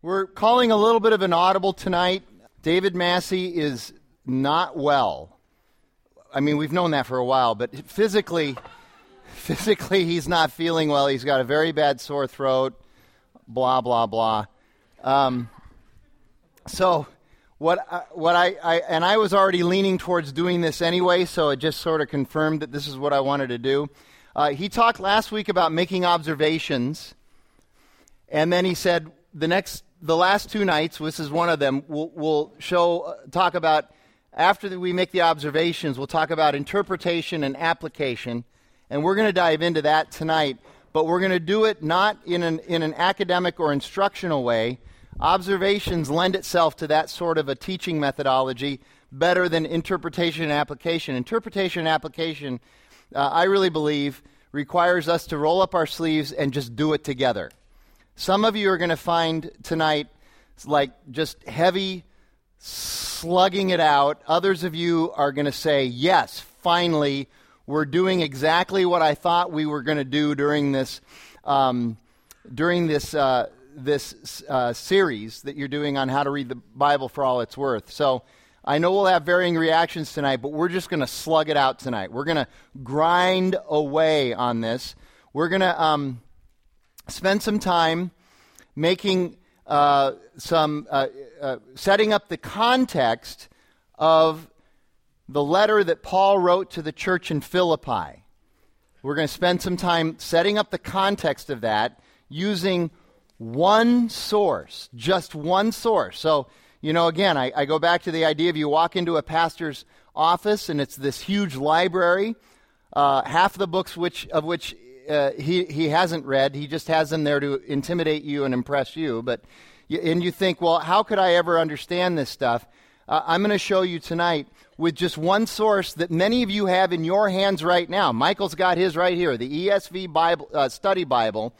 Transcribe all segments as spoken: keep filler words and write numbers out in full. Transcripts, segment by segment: We're calling a little bit of an audible tonight. David Massey is not well. I mean, we've known that for a while, but physically, physically he's not feeling well. He's got a very bad sore throat, blah, blah, blah. Um, so what I, what I, I, and I was already leaning towards doing this anyway, so it just sort of confirmed that this is what I wanted to do. Uh, he talked last week about making observations, and then he said the next, the last two nights, this is one of them, we'll, we'll show, uh, talk about, after the, we make the observations, we'll talk about interpretation and application, and we're going to dive into that tonight, but we're going to do it not in an, in an academic or instructional way. Observations lend itself to that sort of a teaching methodology better than interpretation and application. Interpretation and application, uh, I really believe, requires us to roll up our sleeves and just do it together. Some of you are going to find tonight like just heavy slugging it out. Others of you are going to say, yes, finally, we're doing exactly what I thought we were going to do during this um, during this uh this uh, series that you're doing on how to read the Bible for all it's worth. So I know we'll have varying reactions tonight, but we're just going to slug it out tonight. We're going to grind away on this. We're going to um, spend some time making uh, some, uh, uh, setting up the context of the letter that Paul wrote to the church in Philippi. We're going to spend some time setting up the context of that using one source, just one source. So, you know, again, I, I go back to the idea of you walk into a pastor's office and it's this huge library, uh, half the books which of which uh, he, he hasn't read. He just has them there to intimidate you and impress you. But you, and you think, well, how could I ever understand this stuff? Uh, I'm going to show you tonight with just one source that many of you have in your hands right now. Michael's got his right here, the E S V Bible uh, Study Bible.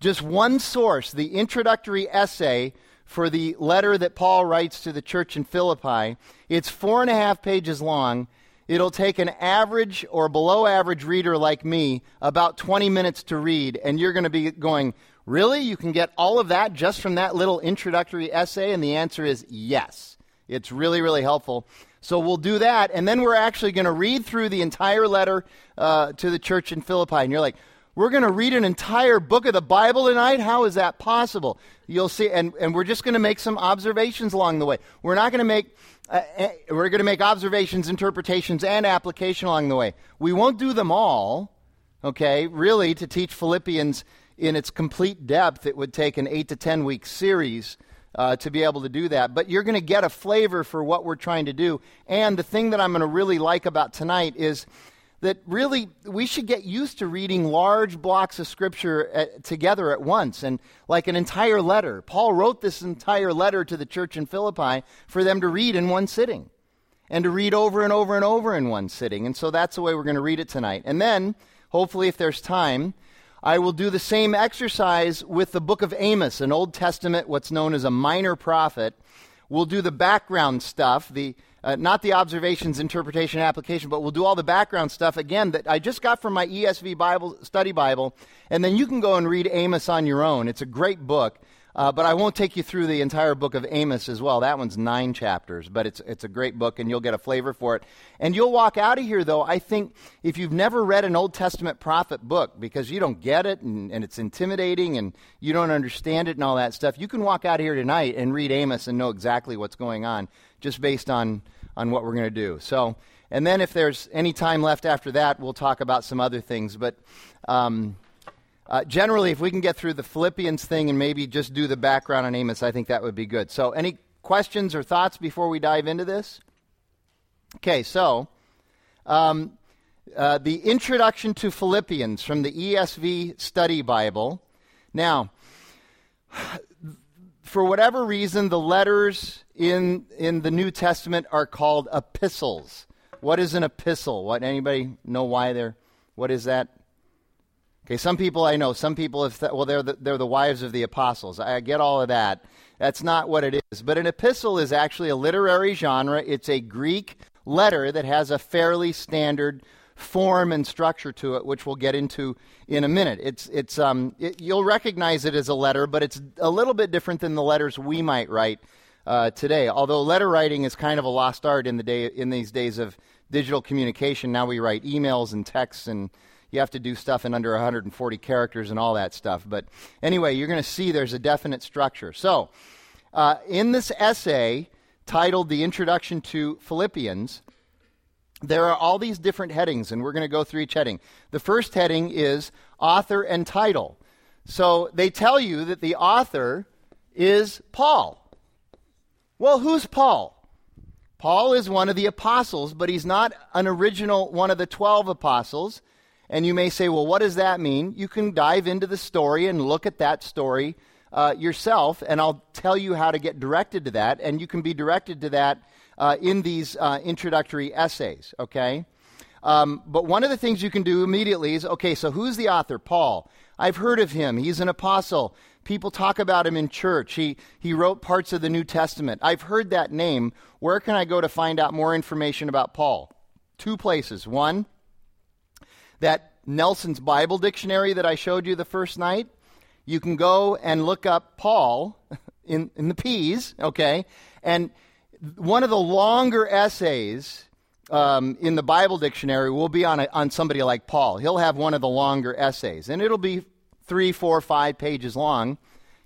Just one source, the introductory essay for the letter that Paul writes to the church in Philippi. It's four and a half pages long. It'll take an average or below average reader like me about twenty minutes to read, and you're going to be going, really? You can get all of that just from that little introductory essay? And the answer is yes. It's really, really helpful. So we'll do that, and then we're actually going to read through the entire letter uh, to the church in Philippi, and you're like, we're going to read an entire book of the Bible tonight? How is that possible? You'll see, and, and we're just going to make some observations along the way. We're not going to make, uh, we're going to make observations, interpretations, and application along the way. We won't do them all, okay? Really, to teach Philippians in its complete depth, it would take an eight to ten week series uh, to be able to do that. But you're going to get a flavor for what we're trying to do. And the thing that I'm going to really like about tonight is that really we should get used to reading large blocks of Scripture at, together at once, and like an entire letter. Paul wrote this entire letter to the church in Philippi for them to read in one sitting, and to read over and over and over in one sitting. And so that's the way we're going to read it tonight. And then, hopefully if there's time, I will do the same exercise with the book of Amos, an Old Testament, what's known as a minor prophet. We'll do the background stuff, the Uh, not the observations, interpretation, application, but we'll do all the background stuff, again, that I just got from my E S V Bible Study Bible, and then you can go and read Amos on your own. It's a great book, uh, but I won't take you through the entire book of Amos as well. That one's nine chapters, but it's it's a great book, and you'll get a flavor for it. And you'll walk out of here, though, I think, if you've never read an Old Testament prophet book, because you don't get it, and, and it's intimidating, and you don't understand it and all that stuff, you can walk out of here tonight and read Amos and know exactly what's going on, just based on on what we're going to do. So, and then if there's any time left after that, we'll talk about some other things. But um, uh, generally, if we can get through the Philippians thing and maybe just do the background on Amos, I think that would be good. So any questions or thoughts before we dive into this? Okay, so um, uh, the introduction to Philippians from the E S V Study Bible. Now, for whatever reason, the letters in in the New Testament are called epistles. What is an epistle? What, anybody know why they're, what is that? Okay, some people I know, some people have, th- well, they're the, they're the wives of the apostles. I get all of that. That's not what it is. But an epistle is actually a literary genre. It's a Greek letter that has a fairly standard form and structure to it, which we'll get into in a minute. It's it's um it, you'll recognize it as a letter, but it's a little bit different than the letters we might write uh, today. Although letter writing is kind of a lost art in the day in these days of digital communication. Now we write emails and texts, and you have to do stuff in under one hundred forty characters and all that stuff. But anyway, you're going to see there's a definite structure. So uh, in this essay titled The Introduction to Philippians, there are all these different headings, and we're going to go through each heading. The first heading is author and title. So they tell you that the author is Paul. Well, who's Paul? Paul is one of the apostles, but he's not an original one of the twelve apostles. And you may say, well, what does that mean? You can dive into the story and look at that story uh, yourself, and I'll tell you how to get directed to that. And you can be directed to that uh, in these uh, introductory essays, okay? Um, but one of the things you can do immediately is, okay, so who's the author? Paul. I've heard of him. He's an apostle. People talk about him in church. He he wrote parts of the New Testament. I've heard that name. Where can I go to find out more information about Paul? Two places. One, that Nelson's Bible dictionary that I showed you the first night. You can go and look up Paul in, in the P's, okay? And one of the longer essays um, in the Bible dictionary will be on a, on somebody like Paul. He'll have one of the longer essays, and it'll be three, four, five pages long.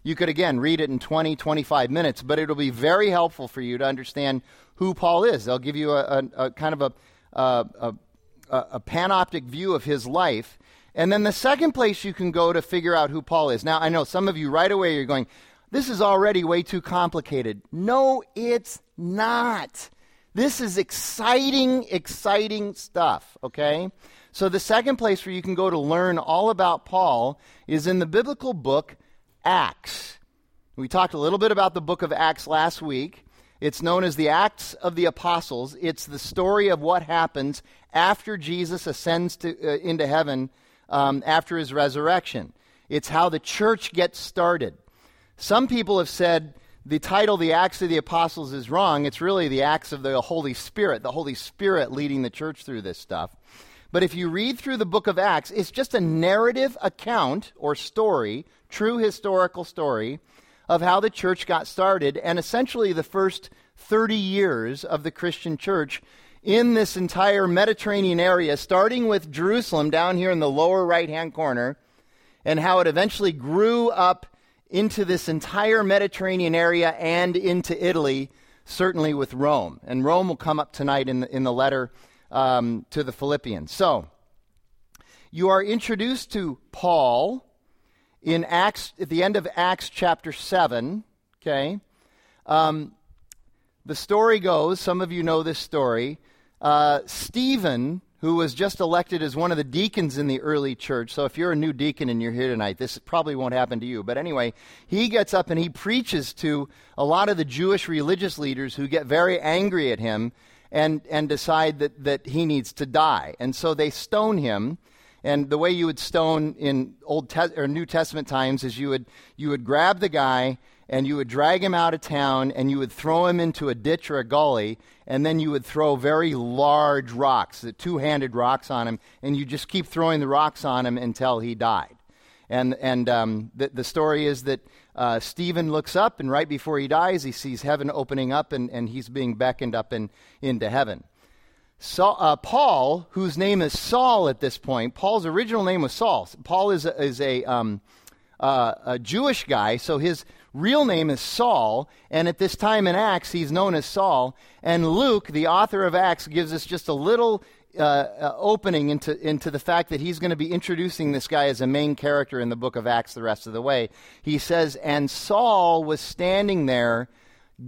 You could, again, read it in twenty, twenty-five minutes, but it'll be very helpful for you to understand who Paul is. They'll give you a, a, a kind of a, a, a, a panoptic view of his life. And then the second place you can go to figure out who Paul is. Now, I know some of you right away you're going, this is already way too complicated. No, it's not. This is exciting, exciting stuff, okay? So the second place where you can go to learn all about Paul is in the biblical book, Acts. We talked a little bit about the book of Acts last week. It's known as the Acts of the Apostles. It's the story of what happens after Jesus ascends to, uh, into heaven um, after his resurrection. It's how the church gets started. Some people have said the title, The Acts of the Apostles, is wrong. It's really the Acts of the Holy Spirit, the Holy Spirit leading the church through this stuff. But if you read through the book of Acts, it's just a narrative account or story, true historical story, of how the church got started and essentially the first thirty years of the Christian church in this entire Mediterranean area, starting with Jerusalem down here in the lower right-hand corner, and how it eventually grew up into this entire Mediterranean area and into Italy, certainly with Rome. And Rome will come up tonight in the, in the letter Um, to the Philippians. So, you are introduced to Paul in Acts, at the end of Acts chapter seven, okay? Um, the story goes, some of you know this story, uh, Stephen, who was just elected as one of the deacons in the early church, so if you're a new deacon and you're here tonight, this probably won't happen to you, but anyway, he gets up and he preaches to a lot of the Jewish religious leaders who get very angry at him and and decide that, that he needs to die. And so they stone him. And the way you would stone in Old Te- or New Testament times is you would you would grab the guy and you would drag him out of town and you would throw him into a ditch or a gully, and then you would throw very large rocks, the two-handed rocks on him, and you just keep throwing the rocks on him until he died. And and um, the, the story is that uh, Stephen looks up, and right before he dies, he sees heaven opening up, and, and he's being beckoned up in, into heaven. So uh, Paul, whose name is Saul at this point, Paul's original name was Saul. Paul is a, is a, um, uh, a Jewish guy, so his real name is Saul, and at this time in Acts, he's known as Saul. And Luke, the author of Acts, gives us just a little Uh, uh, opening into into the fact that he's going to be introducing this guy as a main character in the book of Acts the rest of the way. He says, and Saul was standing there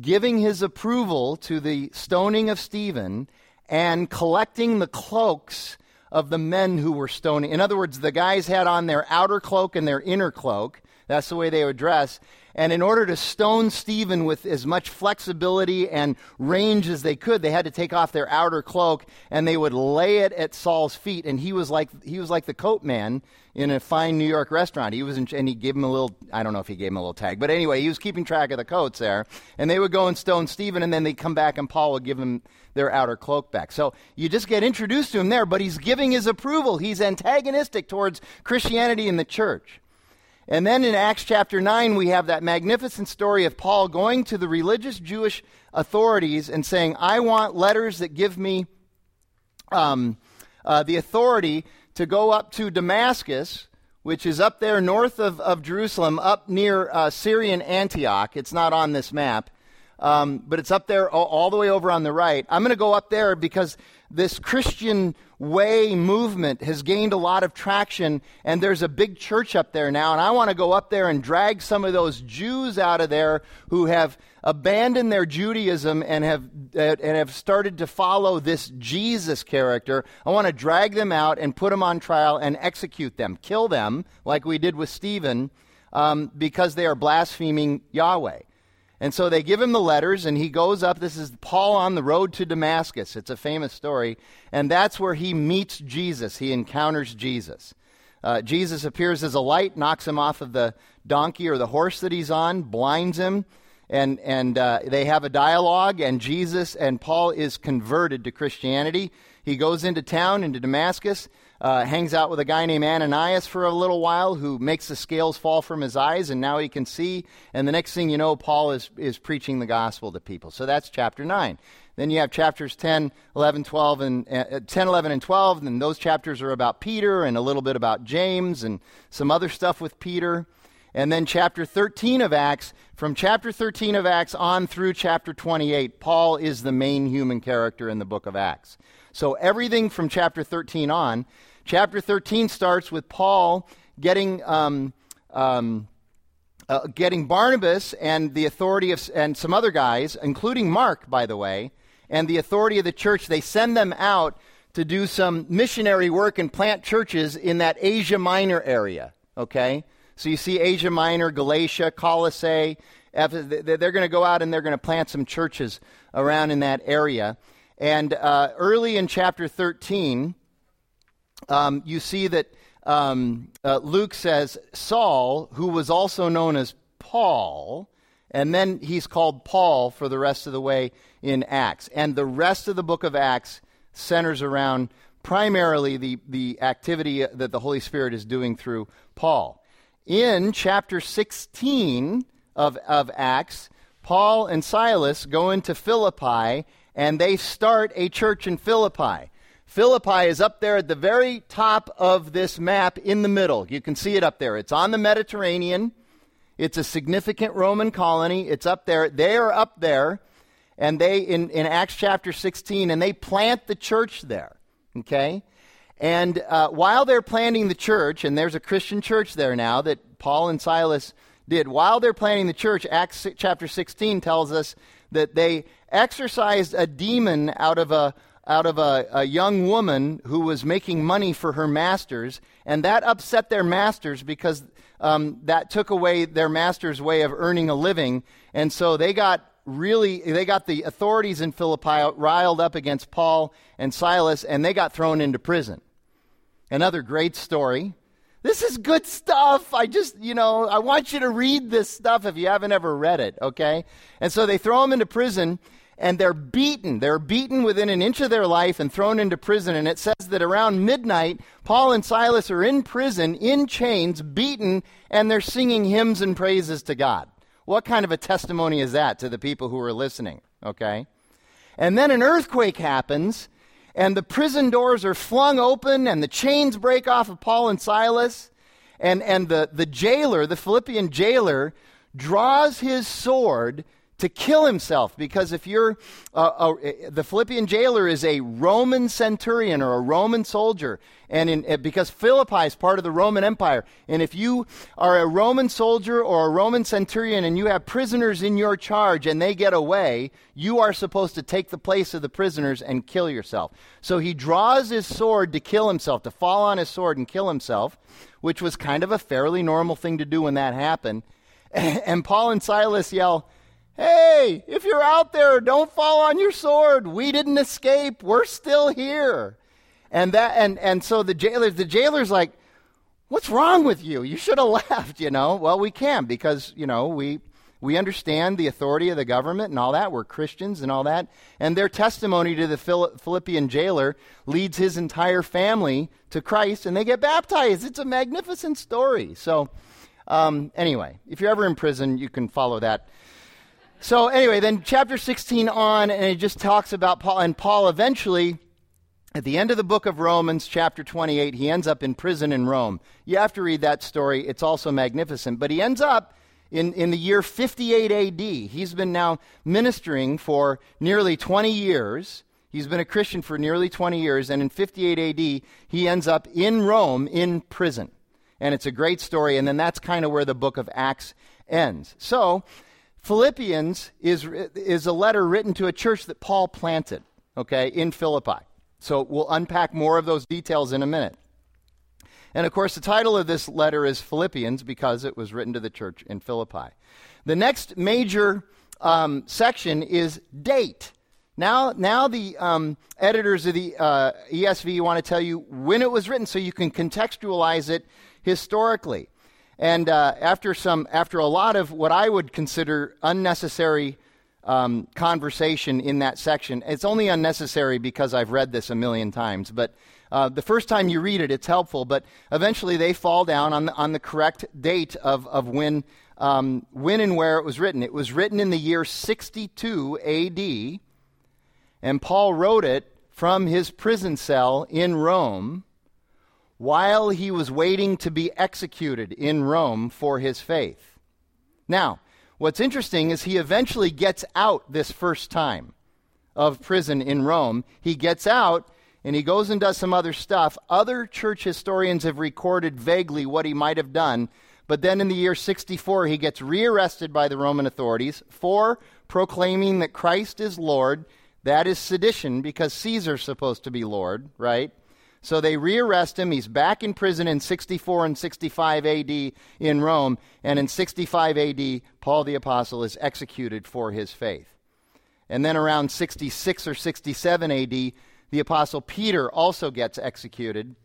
giving his approval to the stoning of Stephen and collecting the cloaks of the men who were stoning. In other words, the guys had on their outer cloak and their inner cloak. That's the way they would dress. And in order to stone Stephen with as much flexibility and range as they could, they had to take off their outer cloak and they would lay it at Saul's feet. And he was like he was like the coat man in a fine New York restaurant. He was in, and he gave him a little, I don't know if he gave him a little tag, but anyway, he was keeping track of the coats there. And they would go and stone Stephen, and then they'd come back and Paul would give him their outer cloak back. So you just get introduced to him there, but he's giving his approval. He's antagonistic towards Christianity and the church. And then in Acts chapter nine, we have that magnificent story of Paul going to the religious Jewish authorities and saying, I want letters that give me um, uh, the authority to go up to Damascus, which is up there north of, of Jerusalem, up near uh, Syrian Antioch. It's not on this map, um, but it's up there all, all the way over on the right. I'm going to go up there because this Christian Way movement has gained a lot of traction, and there's a big church up there now, and I want to go up there and drag some of those Jews out of there who have abandoned their Judaism and have uh, and have started to follow this Jesus character. I want to drag them out and put them on trial and execute them, kill them, like we did with Stephen, um, because they are blaspheming Yahweh. And so they give him the letters, and he goes up. This is Paul on the road to Damascus. It's a famous story. And that's where he meets Jesus. He encounters Jesus. Uh, Jesus appears as a light, knocks him off of the donkey or the horse that he's on, blinds him, and, and uh, they have a dialogue, and Jesus and Paul is converted to Christianity. He goes into town, into Damascus, uh, hangs out with a guy named Ananias for a little while, who makes the scales fall from his eyes, and now he can see. And the next thing you know, Paul is, is preaching the gospel to people. So that's chapter nine. Then you have chapters ten, eleven, twelve, and uh, ten, eleven, and twelve. And those chapters are about Peter and a little bit about James and some other stuff with Peter. And then chapter thirteen of Acts, from chapter thirteen of Acts on through chapter twenty-eight, Paul is the main human character in the book of Acts. So everything from chapter thirteen on. Chapter thirteen starts with Paul getting um, um, uh, getting Barnabas and the authority of and some other guys, including Mark, by the way, and the authority of the church. They send them out to do some missionary work and plant churches in that Asia Minor area. Okay, so you see Asia Minor, Galatia, Colossae. They're going to go out and they're going to plant some churches around in that area. And uh, early in chapter thirteen, um, you see that um, uh, Luke says, Saul, who was also known as Paul, and then he's called Paul for the rest of the way in Acts. And the rest of the book of Acts centers around primarily the, the activity that the Holy Spirit is doing through Paul. In chapter sixteen of, of Acts, Paul and Silas go into Philippi, and they start a church in Philippi. Philippi is up there at the very top of this map in the middle. You can see it up there. It's on the Mediterranean. It's a significant Roman colony. It's up there. They are up there, and they in, in Acts chapter sixteen, and they plant the church there. Okay? And uh, while they're planting the church, and there's a Christian church there now that Paul and Silas did, while they're planting the church, Acts chapter sixteen tells us that they exorcised a demon out of a out of a, a young woman who was making money for her masters, and that upset their masters because um, that took away their master's way of earning a living, and so they got really they got the authorities in Philippi riled up against Paul and Silas, and they got thrown into prison. Another great story. This is good stuff. I just, you know, I want you to read this stuff if you haven't ever read it, okay? And so they throw them into prison, and they're beaten. They're beaten within an inch of their life and thrown into prison. And it says that around midnight, Paul and Silas are in prison, in chains, beaten, and they're singing hymns and praises to God. What kind of a testimony is that to the people who are listening, okay? And then an earthquake happens, and the prison doors are flung open, and the chains break off of Paul and Silas. And, and the, the jailer, the Philippian jailer, draws his sword to kill himself, because if you're, uh, a, the Philippian jailer is a Roman centurion or a Roman soldier, and in, uh, because Philippi is part of the Roman Empire, and if you are a Roman soldier or a Roman centurion and you have prisoners in your charge and they get away, you are supposed to take the place of the prisoners and kill yourself. So he draws his sword to kill himself, to fall on his sword and kill himself, which was kind of a fairly normal thing to do when that happened. And Paul and Silas yell, "Hey, if you're out there, don't fall on your sword. We didn't escape. We're still here." And that, and, and so the jailer, the jailer's like, "What's wrong with you? You should have left, you know." Well, we can, because, you know, we we understand the authority of the government and all that. We're Christians and all that. And their testimony to the Philippian jailer leads his entire family to Christ, and they get baptized. It's a magnificent story. So um, anyway, if you're ever in prison, you can follow that. So anyway, then chapter sixteen on, and it just talks about Paul. And Paul eventually, at the end of the book of Romans, chapter twenty-eight, he ends up in prison in Rome. You have to read that story. It's also magnificent. But he ends up in, in the year fifty-eight A D. He's been now ministering for nearly twenty years. He's been a Christian for nearly twenty years. And in fifty-eight A D, he ends up in Rome in prison. And it's a great story. And then that's kind of where the book of Acts ends. So Philippians is is a letter written to a church that Paul planted, okay, in Philippi. So we'll unpack more of those details in a minute. And of course, the title of this letter is Philippians because it was written to the church in Philippi. The next major um, section is date. Now, now the um, editors of the uh, E S V want to tell you when it was written so you can contextualize it historically. And uh, after some, after a lot of what I would consider unnecessary um, conversation in that section, it's only unnecessary because I've read this a million times. But uh, the first time you read it, it's helpful. But eventually, they fall down on the, on the correct date of of when um, when and where it was written. It was written in the year sixty-two A D, and Paul wrote it from his prison cell in Rome, while he was waiting to be executed in Rome for his faith. Now, what's interesting is he eventually gets out this first time of prison in Rome. He gets out and he goes and does some other stuff. Other church historians have recorded vaguely what he might have done, but then in the year sixty-four, he gets rearrested by the Roman authorities for proclaiming that Christ is Lord. That is sedition because Caesar's supposed to be Lord, right? So they rearrest him. He's back in prison in sixty-four and sixty-five A D in Rome. And in sixty-five A D, Paul the Apostle is executed for his faith. And then around sixty-six or sixty-seven A D, the Apostle Peter also gets executed.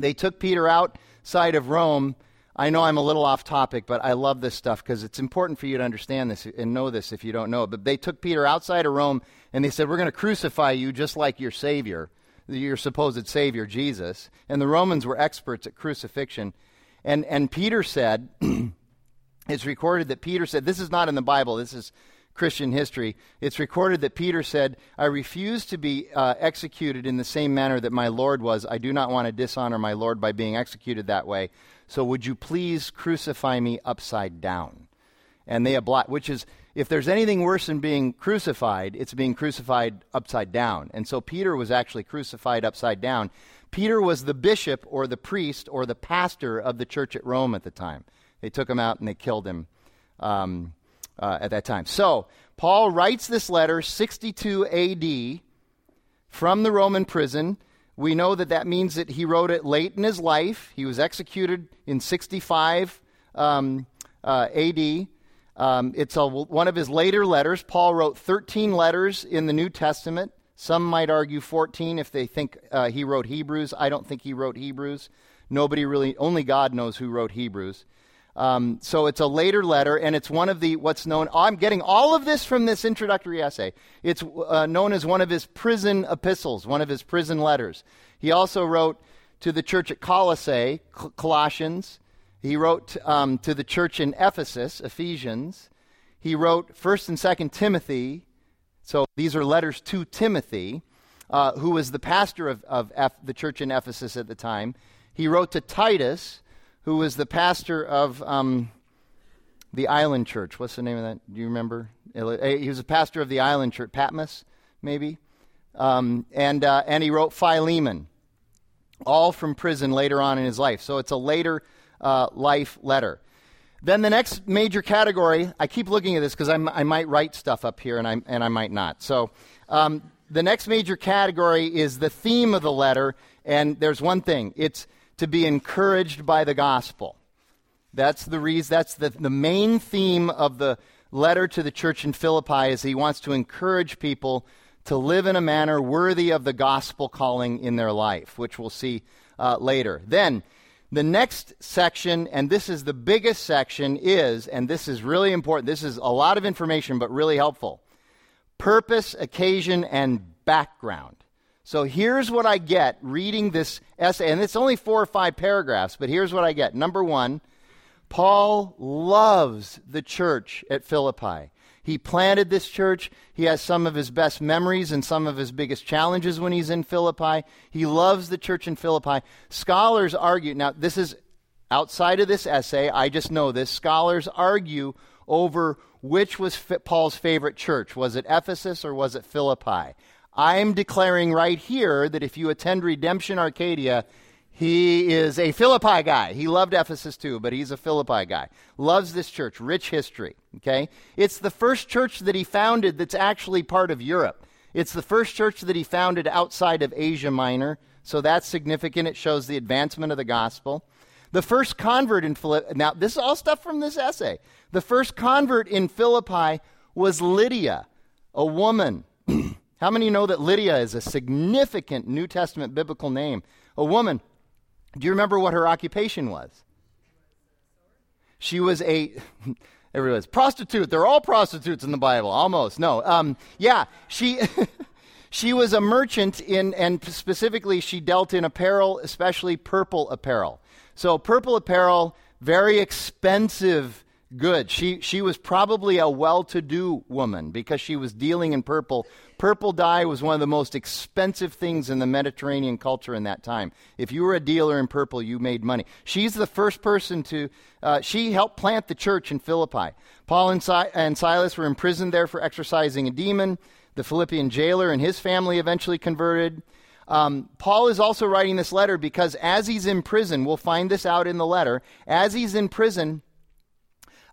They took Peter outside of Rome. I know I'm a little off topic, but I love this stuff because it's important for you to understand this and know this if you don't know it. But they took Peter outside of Rome and they said, "We're going to crucify you just like your Savior, your supposed Savior, Jesus." And the Romans were experts at crucifixion. And and Peter said, it's recorded that Peter said, this is not in the Bible, this is Christian history. It's recorded that Peter said, "I refuse to be uh, executed in the same manner that my Lord was. I do not want to dishonor my Lord by being executed that way. So would you please crucify me upside down?" And they obliged, which is, if there's anything worse than being crucified, it's being crucified upside down. And so Peter was actually crucified upside down. Peter was the bishop or the priest or the pastor of the church at Rome at the time. They took him out and they killed him um, uh, at that time. So Paul writes this letter, sixty-two A D, from the Roman prison. We know that that means that he wrote it late in his life. He was executed in sixty-five A D, Um, it's a, one of his later letters. Paul wrote thirteen letters in the New Testament. Some might argue fourteen if they think uh, he wrote Hebrews. I don't think he wrote Hebrews. Nobody really, only God knows who wrote Hebrews. Um, so it's a later letter, and it's one of the, what's known, I'm getting all of this from this introductory essay. It's uh, known as one of his prison epistles, one of his prison letters. He also wrote to the church at Colossae, Col- Colossians, He wrote um, to the church in Ephesus, Ephesians. He wrote First and Second Timothy. So these are letters to Timothy, uh, who was the pastor of, of F, the church in Ephesus at the time. He wrote to Titus, who was the pastor of um, the Island Church. What's the name of that? Do you remember? He was a pastor of the Island Church, Patmos, maybe. Um, and uh, and he wrote Philemon, all from prison later on in his life. So it's a later uh, life letter. Then the next major category, I keep looking at this because I might write stuff up here and I and I might not. So um, the next major category is the theme of the letter, and there's one thing: it's to be encouraged by the gospel. That's the reason. That's the the main theme of the letter to the church in Philippi is he wants to encourage people to live in a manner worthy of the gospel calling in their life, which we'll see uh, later. Then. The next section, and this is the biggest section, is, and this is really important, this is a lot of information, but really helpful, purpose, occasion, and background. So here's what I get reading this essay, and it's only four or five paragraphs, but here's what I get. Number one, Paul loves the church at Philippi. He planted this church. He has some of his best memories and some of his biggest challenges when he's in Philippi. He loves the church in Philippi. Scholars argue, now this is outside of this essay, I just know this, scholars argue over which was Paul's favorite church. Was it Ephesus or was it Philippi? I'm declaring right here that if you attend Redemption Arcadia, he is a Philippi guy. He loved Ephesus too, but he's a Philippi guy. Loves this church. Rich history, okay? It's the first church that he founded that's actually part of Europe. It's the first church that he founded outside of Asia Minor, so that's significant. It shows the advancement of the gospel. The first convert in Philippi, now this is all stuff from this essay. The first convert in Philippi was Lydia, a woman. How many know that Lydia is a significant New Testament biblical name? A woman. Do you remember what her occupation was? She was a, everybody's prostitute. They're all prostitutes in the Bible, almost. No, um, yeah, she she was a merchant in, and specifically she dealt in apparel, especially purple apparel. So purple apparel, very expensive goods. She she was probably a well-to-do woman because she was dealing in purple. Purple dye was one of the most expensive things in the Mediterranean culture in that time. If you were a dealer in purple, you made money. She's the first person to, uh, she helped plant the church in Philippi. Paul and, si- and Silas were imprisoned there for exorcising a demon. The Philippian jailer and his family eventually converted. Um, Paul is also writing this letter because as he's in prison, we'll find this out in the letter, as he's in prison,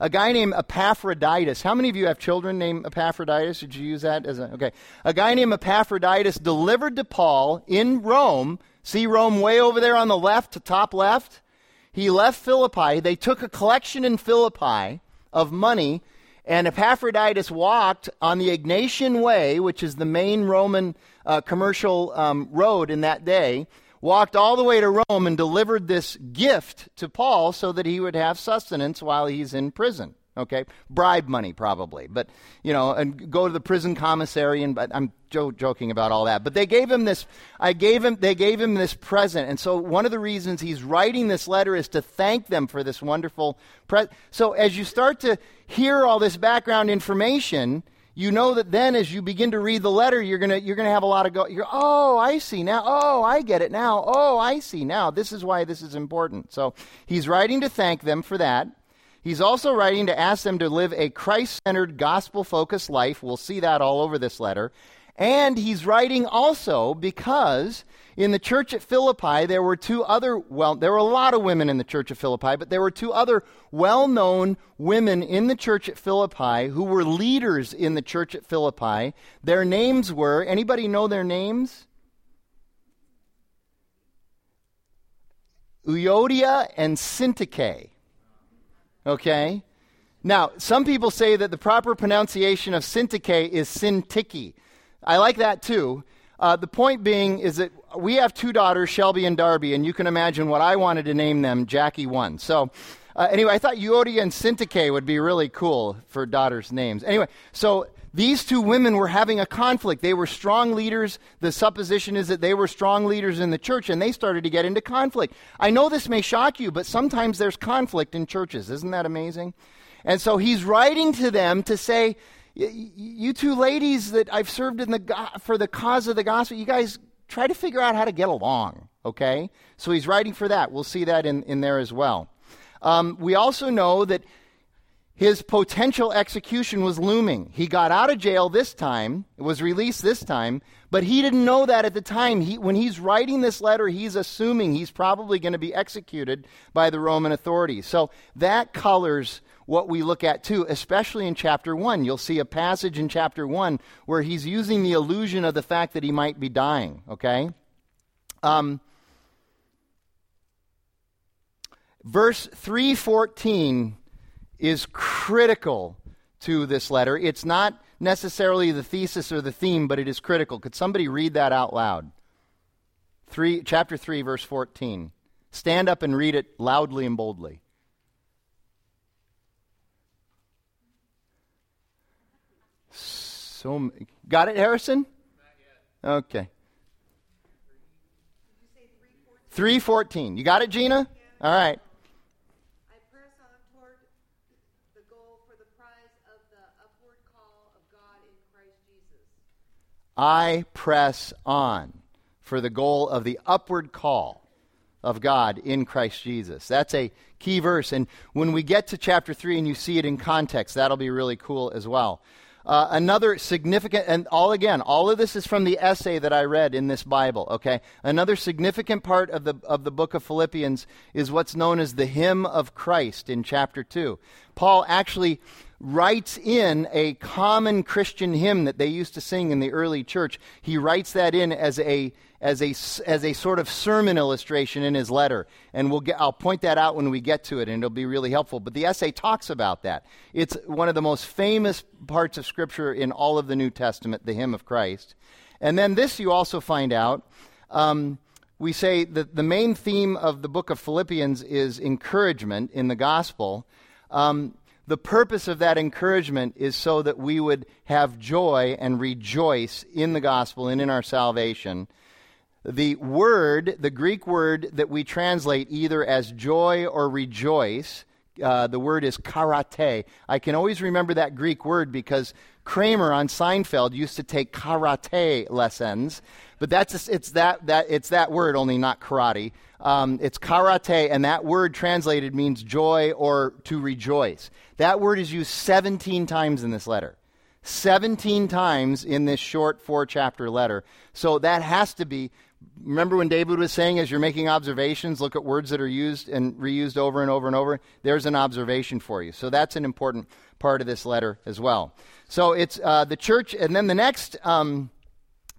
a guy named Epaphroditus. How many of you have children named Epaphroditus? Did you use that as a, okay. A guy named Epaphroditus delivered to Paul in Rome. See Rome way over there on the left, to top left? He left Philippi. They took a collection in Philippi of money, and Epaphroditus walked on the Ignatian Way, which is the main Roman uh, commercial um, road in that day, walked all the way to Rome and delivered this gift to Paul so that he would have sustenance while he's in prison, okay? Bribe money, probably, but, you know, and go to the prison commissary, and but I'm jo- joking about all that. But they gave him this, I gave him, they gave him this present, and so one of the reasons he's writing this letter is to thank them for this wonderful present. So as you start to hear all this background information, you know that then as you begin to read the letter, you're going to you're gonna have a lot of go, you're, oh, I see now, oh, I get it now, oh, I see now. This is why this is important. So he's writing to thank them for that. He's also writing to ask them to live a Christ-centered, gospel-focused life. We'll see that all over this letter. And he's writing also because in the church at Philippi, there were two other, well, there were a lot of women in the church at Philippi, but there were two other well-known women in the church at Philippi who were leaders in the church at Philippi. Their names were, anybody know their names? Euodia and Syntyche. Okay? Now, some people say that the proper pronunciation of Syntyche is Syntyche. I like that too. Uh, the point being is that we have two daughters, Shelby and Darby, and you can imagine what I wanted to name them, Jackie one. So uh, anyway, I thought Euodia and Syntyche would be really cool for daughters' names. Anyway, so these two women were having a conflict. They were strong leaders. The supposition is that they were strong leaders in the church, and they started to get into conflict. I know this may shock you, but sometimes there's conflict in churches. Isn't that amazing? And so he's writing to them to say, you two ladies that I've served in the for the cause of the gospel, you guys try to figure out how to get along, okay? So he's writing for that. We'll see that in, in there as well. Um, we also know that His potential execution was looming. He got out of jail this time, was released this time, but he didn't know that at the time. He, when he's writing this letter, he's assuming he's probably going to be executed by the Roman authorities. So that colors what we look at too, especially in chapter one. You'll see a passage in chapter one where he's using the illusion of the fact that he might be dying, okay? Um, verse three fourteen is critical to this letter. It's not necessarily the thesis or the theme, but it is critical. Could somebody read that out loud? Three, chapter three, verse fourteen. Stand up and read it loudly and boldly. So, got it, Harrison? Not yet. Okay. three fourteen. You got it, Gina? Yeah. All right. I press on for the goal of the upward call of God in Christ Jesus. That's a key verse. And when we get to chapter three and you see it in context, that'll be really cool as well. Uh, another significant, and all again, all of this is from the essay that I read in this Bible, okay? Another significant part of the of the book of Philippians is what's known as the hymn of Christ in chapter two. Paul actually writes in a common Christian hymn that they used to sing in the early church. He writes that in as a as a as a sort of sermon illustration in his letter, and we'll get I'll point that out when we get to it, and it'll be really helpful. But the essay talks about that. It's one of the most famous parts of Scripture in all of the New Testament, the hymn of Christ. And then this you also find out. Um, we say that the main theme of the book of Philippians is encouragement in the gospel. Um, The purpose of that encouragement is so that we would have joy and rejoice in the gospel and in our salvation. The word, the Greek word that we translate either as joy or rejoice, uh, the word is karate. I can always remember that Greek word because Kramer on Seinfeld used to take karate lessons, but that's a, it's that that it's that word, only not karate. Um, it's karate, and that word translated means joy or to rejoice. That word is used seventeen times in this letter. seventeen times in this short four-chapter letter. So that has to be, remember when David was saying, as you're making observations, look at words that are used and reused over and over and over. There's an observation for you. So that's an important part of this letter as well. So it's uh, the church, and then the next Um,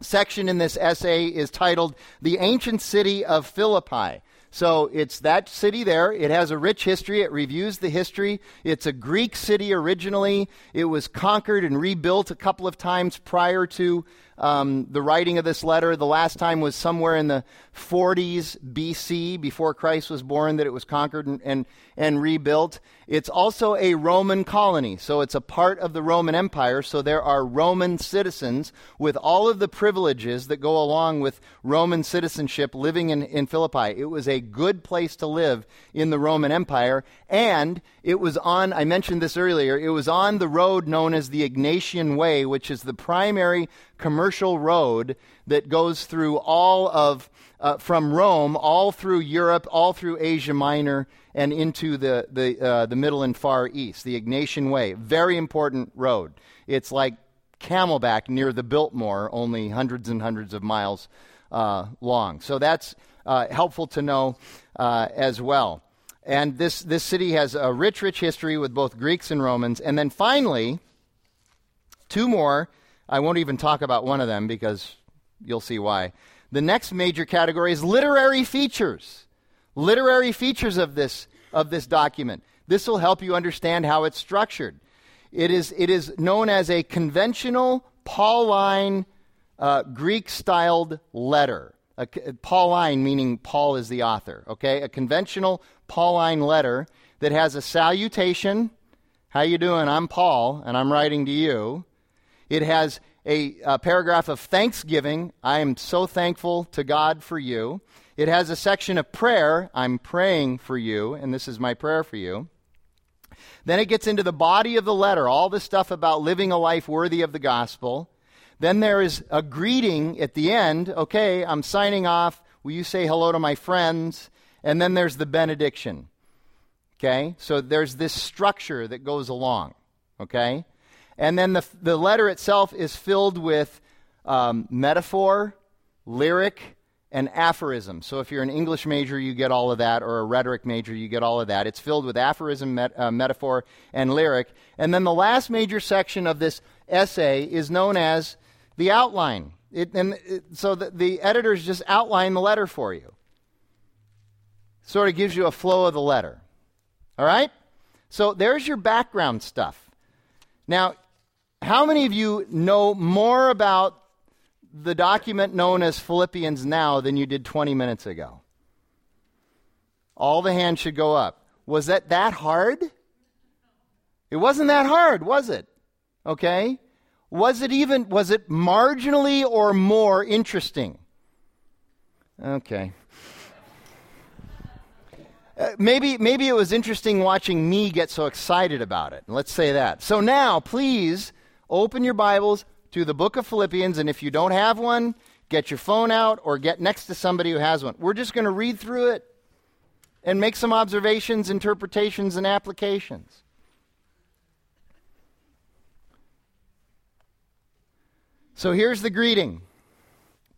section in this essay is titled The Ancient City of Philippi. So it's that city there. It has a rich history. It reviews the history. It's a Greek city originally. It was conquered and rebuilt a couple of times prior to um, the writing of this letter. The last time was somewhere in the forties B C, before Christ was born, that it was conquered and, and, and rebuilt. It's also a Roman colony, so it's a part of the Roman Empire. So there are Roman citizens with all of the privileges that go along with Roman citizenship living in, in Philippi. It was a good place to live in the Roman Empire, and it was on, I mentioned this earlier, it was on the road known as the Ignatian Way, which is the primary commercial road that goes through all of, uh, from Rome, all through Europe, all through Asia Minor, and into the, the, uh, the Middle and Far East, the Ignatian Way. Very important road. It's like Camelback near the Biltmore, only hundreds and hundreds of miles uh, long. So that's Uh, helpful to know uh, as well. And this, this city has a rich, rich history with both Greeks and Romans. And then finally, two more. I won't even talk about one of them because you'll see why. The next major category is literary features. Literary features of this of this document. This will help you understand how it's structured. It is, it is known as a conventional Pauline uh, Greek-styled letter. A Pauline, meaning Paul is the author, okay? A conventional Pauline letter that has a salutation. How you doing? I'm Paul, and I'm writing to you. It has a, a paragraph of thanksgiving. I am so thankful to God for you. It has a section of prayer. I'm praying for you, and this is my prayer for you. Then it gets into the body of the letter, all the stuff about living a life worthy of the gospel. Then there is a greeting at the end. Okay, I'm signing off. Will you say hello to my friends? And then there's the benediction. Okay, so there's this structure that goes along. Okay, and then the the letter itself is filled with um, metaphor, lyric, and aphorism. So if you're an English major, you get all of that, or a rhetoric major, you get all of that. It's filled with aphorism, met, uh, metaphor, and lyric. And then the last major section of this essay is known as the outline. It, and it, so the, the editors just outline the letter for you. Sort of gives you a flow of the letter. All right? So there's your background stuff. Now, how many of you know more about the document known as Philippians now than you did twenty minutes ago? All the hands should go up. Was that that hard? It wasn't that hard, was it? Okay. Was it even, was it marginally or more interesting? Okay. Uh, maybe, maybe it was interesting watching me get so excited about it. Let's say that. So now, please open your Bibles to the book of Philippians, and if you don't have one, get your phone out or get next to somebody who has one. We're just going to read through it and make some observations, interpretations, and applications. So here's the greeting.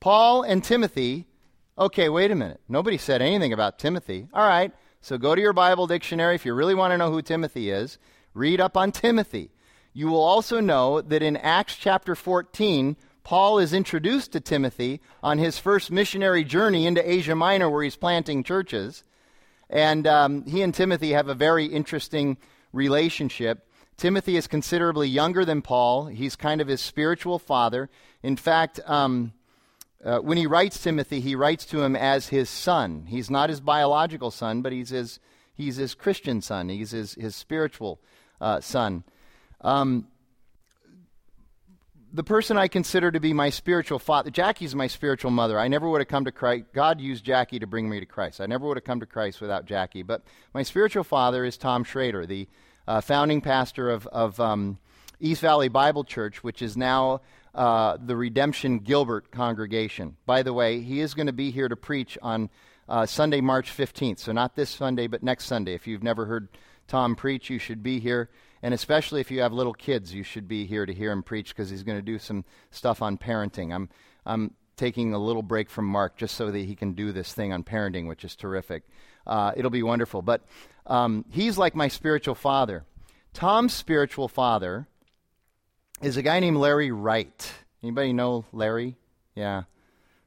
Paul and Timothy. Okay, wait a minute. Nobody said anything about Timothy. All right, so go to your Bible dictionary if you really want to know who Timothy is. Read up on Timothy. You will also know that in Acts chapter fourteen, Paul is introduced to Timothy on his first missionary journey into Asia Minor, where he's planting churches. And um, he and Timothy have a very interesting relationship. Timothy is considerably younger than Paul. He's kind of his spiritual father. In fact, um, uh, when he writes Timothy, he writes to him as his son. He's not his biological son, but he's his, he's his Christian son. He's his, his spiritual uh, son. Um, the person I consider to be my spiritual father, Jackie's my spiritual mother. I never would have come to Christ. God used Jackie to bring me to Christ. I never would have come to Christ without Jackie. But my spiritual father is Tom Schrader, the uh, founding pastor of, of um, East Valley Bible Church, which is now uh, the Redemption Gilbert congregation. By the way, he is going to be here to preach on uh, Sunday, March fifteenth. So not this Sunday, but next Sunday. If you've never heard Tom preach, you should be here. And especially if you have little kids, you should be here to hear him preach, because he's going to do some stuff on parenting. I'm I'm taking a little break from Mark just so that he can do this thing on parenting, which is terrific. Uh, it'll be wonderful. But um, he's like my spiritual father. Tom's spiritual father is a guy named Larry Wright. Anybody know Larry? Yeah.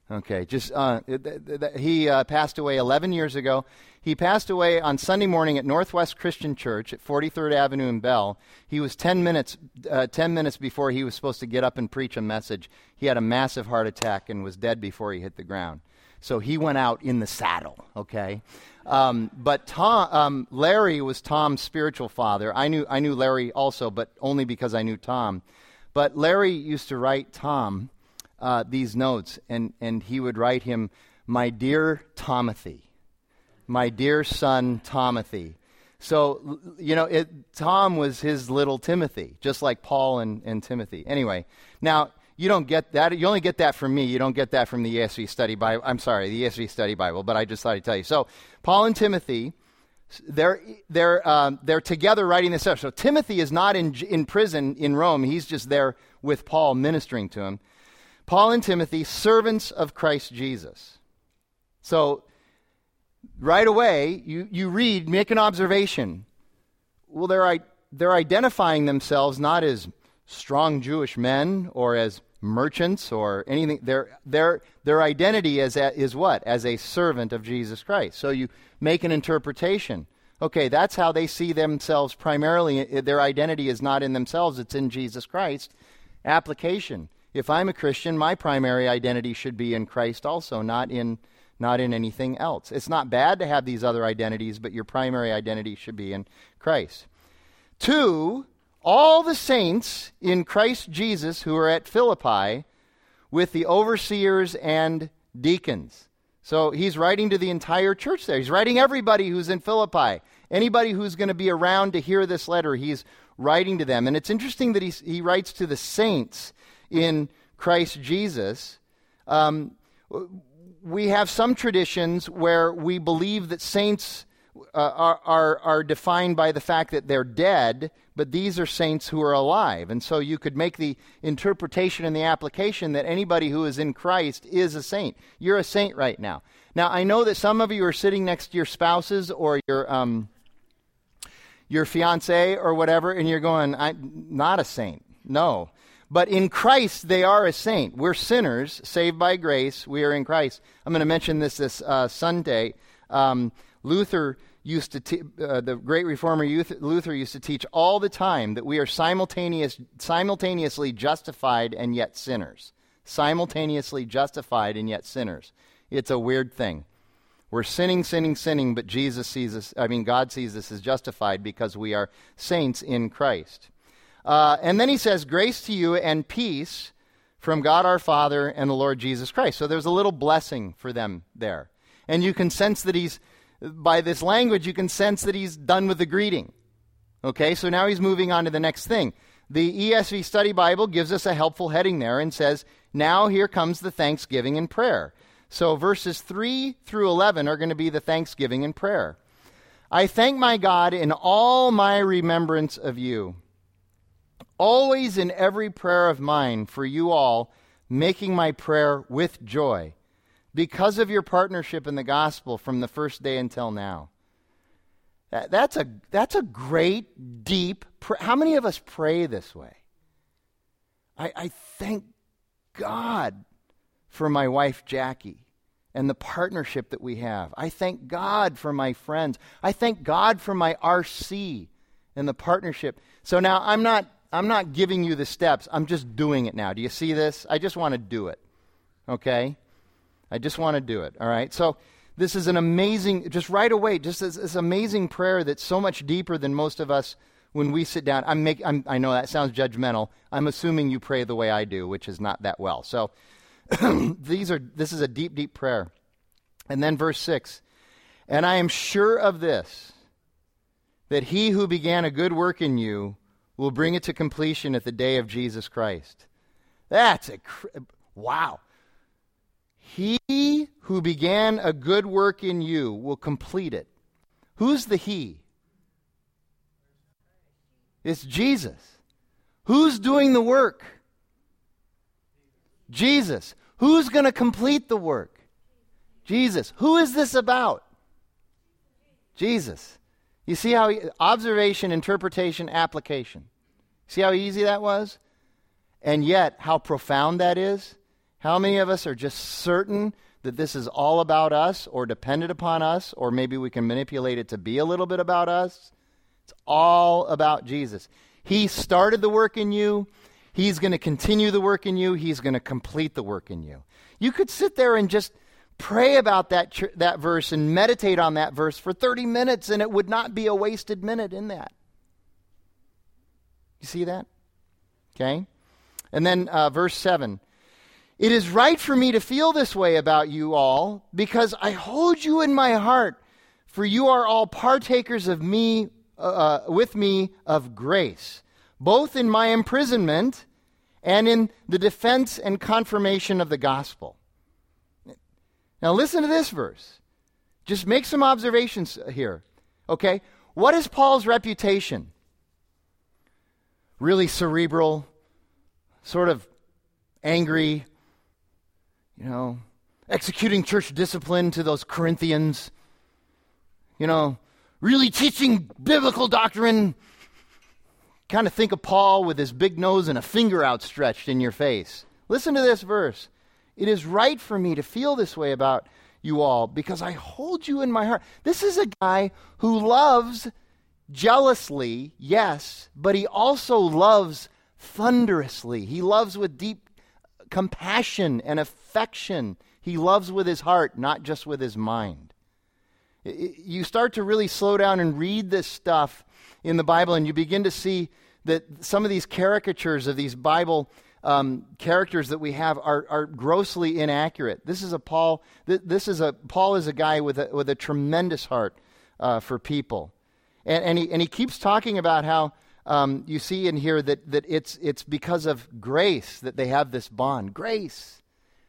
Okay. Just uh, th- th- th- he uh, passed away eleven years ago. He passed away on Sunday morning at Northwest Christian Church at forty-third Avenue in Bell. He was ten minutes, uh, ten minutes before he was supposed to get up and preach a message. He had a massive heart attack and was dead before he hit the ground. So he went out in the saddle, okay? Um, but Tom, um, Larry was Tom's spiritual father. I knew, I knew Larry also, but only because I knew Tom. But Larry used to write Tom uh, these notes, and, and he would write him, "My dear Timothy." My dear son, Timothy. So, you know, it, Tom was his little Timothy, just like Paul and, and Timothy. Anyway, now, you don't get that. You only get that from me. You don't get that from the E S V Study Bible. I'm sorry, the E S V Study Bible, but I just thought I'd tell you. So, Paul and Timothy, they're they're um, they're together writing this up. So, Timothy is not in in prison in Rome. He's just there with Paul ministering to him. Paul and Timothy, servants of Christ Jesus. So, right away, you, you read, make an observation. Well, they're they're identifying themselves not as strong Jewish men or as merchants or anything. Their their their identity is a, is what? As a servant of Jesus Christ. So you make an interpretation. Okay, that's how they see themselves primarily. Their identity is not in themselves; it's in Jesus Christ. Application: if I'm a Christian, my primary identity should be in Christ, also, not in. Not in anything else. It's not bad to have these other identities, but your primary identity should be in Christ. Two, all the saints in Christ Jesus who are at Philippi with the overseers and deacons. So he's writing to the entire church there. He's writing everybody who's in Philippi. Anybody who's going to be around to hear this letter, he's writing to them. And it's interesting that he, he writes to the saints in Christ Jesus. Um We have some traditions where we believe that saints uh, are, are are defined by the fact that they're dead, but these are saints who are alive. And so you could make the interpretation and the application that anybody who is in Christ is a saint. You're a saint right now. Now, I know that some of you are sitting next to your spouses or your um your fiancé or whatever, and you're going, I'm not a saint. No. But in Christ, they are a saint. We're sinners, saved by grace. We are in Christ. I'm going to mention this this uh, Sunday. Um, Luther used to, te- uh, the great reformer Luther used to teach all the time that we are simultaneous, simultaneously justified and yet sinners. Simultaneously justified and yet sinners. It's a weird thing. We're sinning, sinning, sinning, but Jesus sees us, I mean, God sees us as justified because we are saints in Christ. Uh, and then he says, grace to you and peace from God our Father and the Lord Jesus Christ. So there's a little blessing for them there. And you can sense that he's, by this language, you can sense that he's done with the greeting. Okay, so now he's moving on to the next thing. The E S V Study Bible gives us a helpful heading there and says, now here comes the thanksgiving and prayer. So verses three through eleven are going to be the thanksgiving and prayer. I thank my God in all my remembrance of you, always in every prayer of mine for you all, making my prayer with joy, because of your partnership in the gospel from the first day until now. That, that's a that's a great, deep prayer. How many of us pray this way? I, I thank God for my wife, Jackie, and the partnership that we have. I thank God for my friends. I thank God for my R C and the partnership. So now I'm not I'm not giving you the steps. I'm just doing it now. Do you see this? I just want to do it. Okay? I just want to do it. All right? So this is an amazing, just right away, just this, this amazing prayer that's so much deeper than most of us when we sit down. I'm make, I'm, I know that sounds judgmental. I'm assuming you pray the way I do, which is not that well. So these are. this is a deep, deep prayer. And then verse six. And I am sure of this, that he who began a good work in you will bring it to completion at the day of Jesus Christ. That's a, wow. He who began a good work in you will complete it. Who's the he? It's Jesus. Who's doing the work? Jesus. Who's going to complete the work? Jesus. Who is this about? Jesus. You see how he, observation, interpretation, application. See how easy that was? And yet, how profound that is? How many of us are just certain that this is all about us or dependent upon us, or maybe we can manipulate it to be a little bit about us? It's all about Jesus. He started the work in you. He's going to continue the work in you. He's going to complete the work in you. You could sit there and just pray about that that verse and meditate on that verse for thirty minutes, and it would not be a wasted minute in that. You see that? Okay. And then uh, verse seven. It is right for me to feel this way about you all, because I hold you in my heart, for you are all partakers of me, uh, with me of grace, both in my imprisonment and in the defense and confirmation of the gospel. Now listen to this verse. Just make some observations here, okay? What is Paul's reputation? Really cerebral, sort of angry, you know, executing church discipline to those Corinthians, you know, really teaching biblical doctrine. Kind of think of Paul with his big nose and a finger outstretched in your face. Listen to this verse. It is right for me to feel this way about you all, because I hold you in my heart. This is a guy who loves jealously, yes, but he also loves thunderously. He loves with deep compassion and affection. He loves with his heart, not just with his mind. You start to really slow down and read this stuff in the Bible, and you begin to see that some of these caricatures of these Bible Um, characters that we have are, are grossly inaccurate. This is a Paul. Th- this is a Paul is a guy with a, with a tremendous heart uh, for people, and and he and he keeps talking about how um, you see in here that that it's it's because of grace that they have this bond. Grace,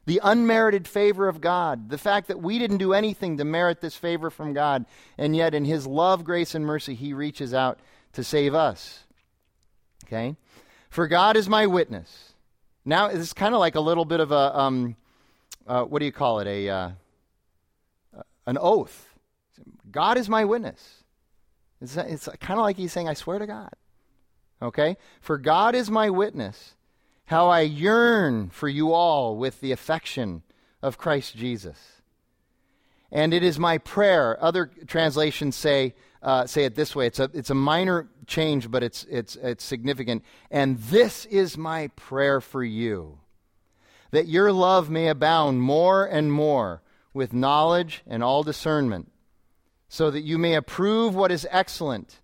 the unmerited favor of God, the fact that we didn't do anything to merit this favor from God, and yet in his love, grace, and mercy, he reaches out to save us. Okay? For God is my witness. Now, it's kind of like a little bit of a, um, uh, what do you call it, a uh, an oath. God is my witness. It's, it's kind of like he's saying, I swear to God. Okay? For God is my witness, how I yearn for you all with the affection of Christ Jesus. And it is my prayer. Other translations say uh, say it this way. It's a it's a minor change, but it's it's it's significant. And this is my prayer for you, that your love may abound more and more with knowledge and all discernment, so that you may approve what is excellent,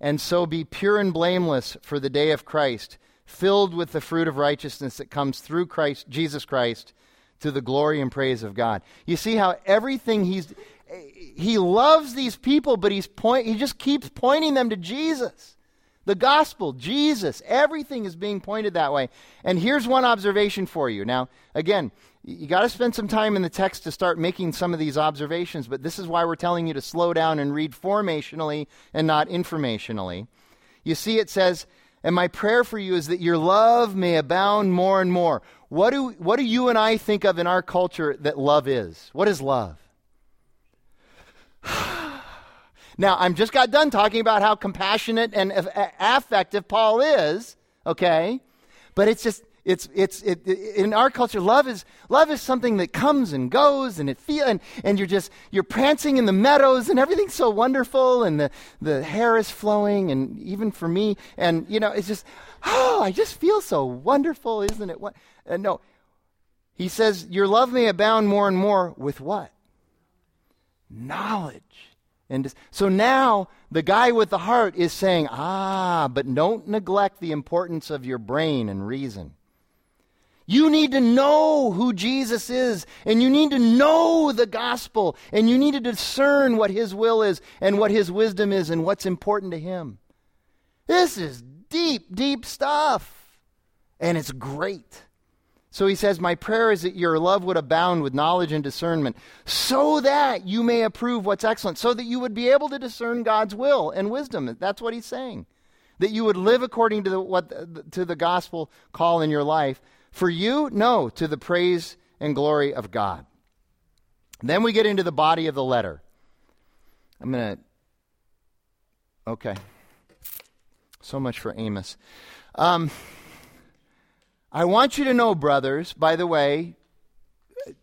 and so be pure and blameless for the day of Christ, filled with the fruit of righteousness that comes through Christ, Jesus Christ, to the glory and praise of God. You see how everything he's, he loves these people, but he's point, he just keeps pointing them to Jesus. The gospel, Jesus, everything is being pointed that way. And here's one observation for you. Now, again, you got to spend some time in the text to start making some of these observations, but this is why we're telling you to slow down and read formationally and not informationally. You see, it says, and my prayer for you is that your love may abound more and more. What do, what do you and I think of in our culture that love is? What is love? Now, I just got done talking about how compassionate and affective Paul is, okay? But it's just, it's, it's, it, it, in our culture, love is, love is something that comes and goes, and it feels, and, and you're just, you're prancing in the meadows, and everything's so wonderful, and the, the hair is flowing, and even for me, and, you know, it's just, oh, I just feel so wonderful, isn't it? What? Uh, no. He says, your love may abound more and more with what? Knowledge. And so now the guy with the heart is saying, ah, but don't neglect the importance of your brain and reason. You need to know who Jesus is, and you need to know the gospel, and you need to discern what his will is and what his wisdom is and what's important to him. This is deep, deep stuff, and it's great. So he says, my prayer is that your love would abound with knowledge and discernment, so that you may approve what's excellent, so that you would be able to discern God's will and wisdom. That's what he's saying. That you would live according to the, what, to the gospel call in your life. For you, no, to the praise and glory of God. Then we get into the body of the letter. I'm going to... Okay. So much for Amos. Um... I want you to know, brothers, by the way,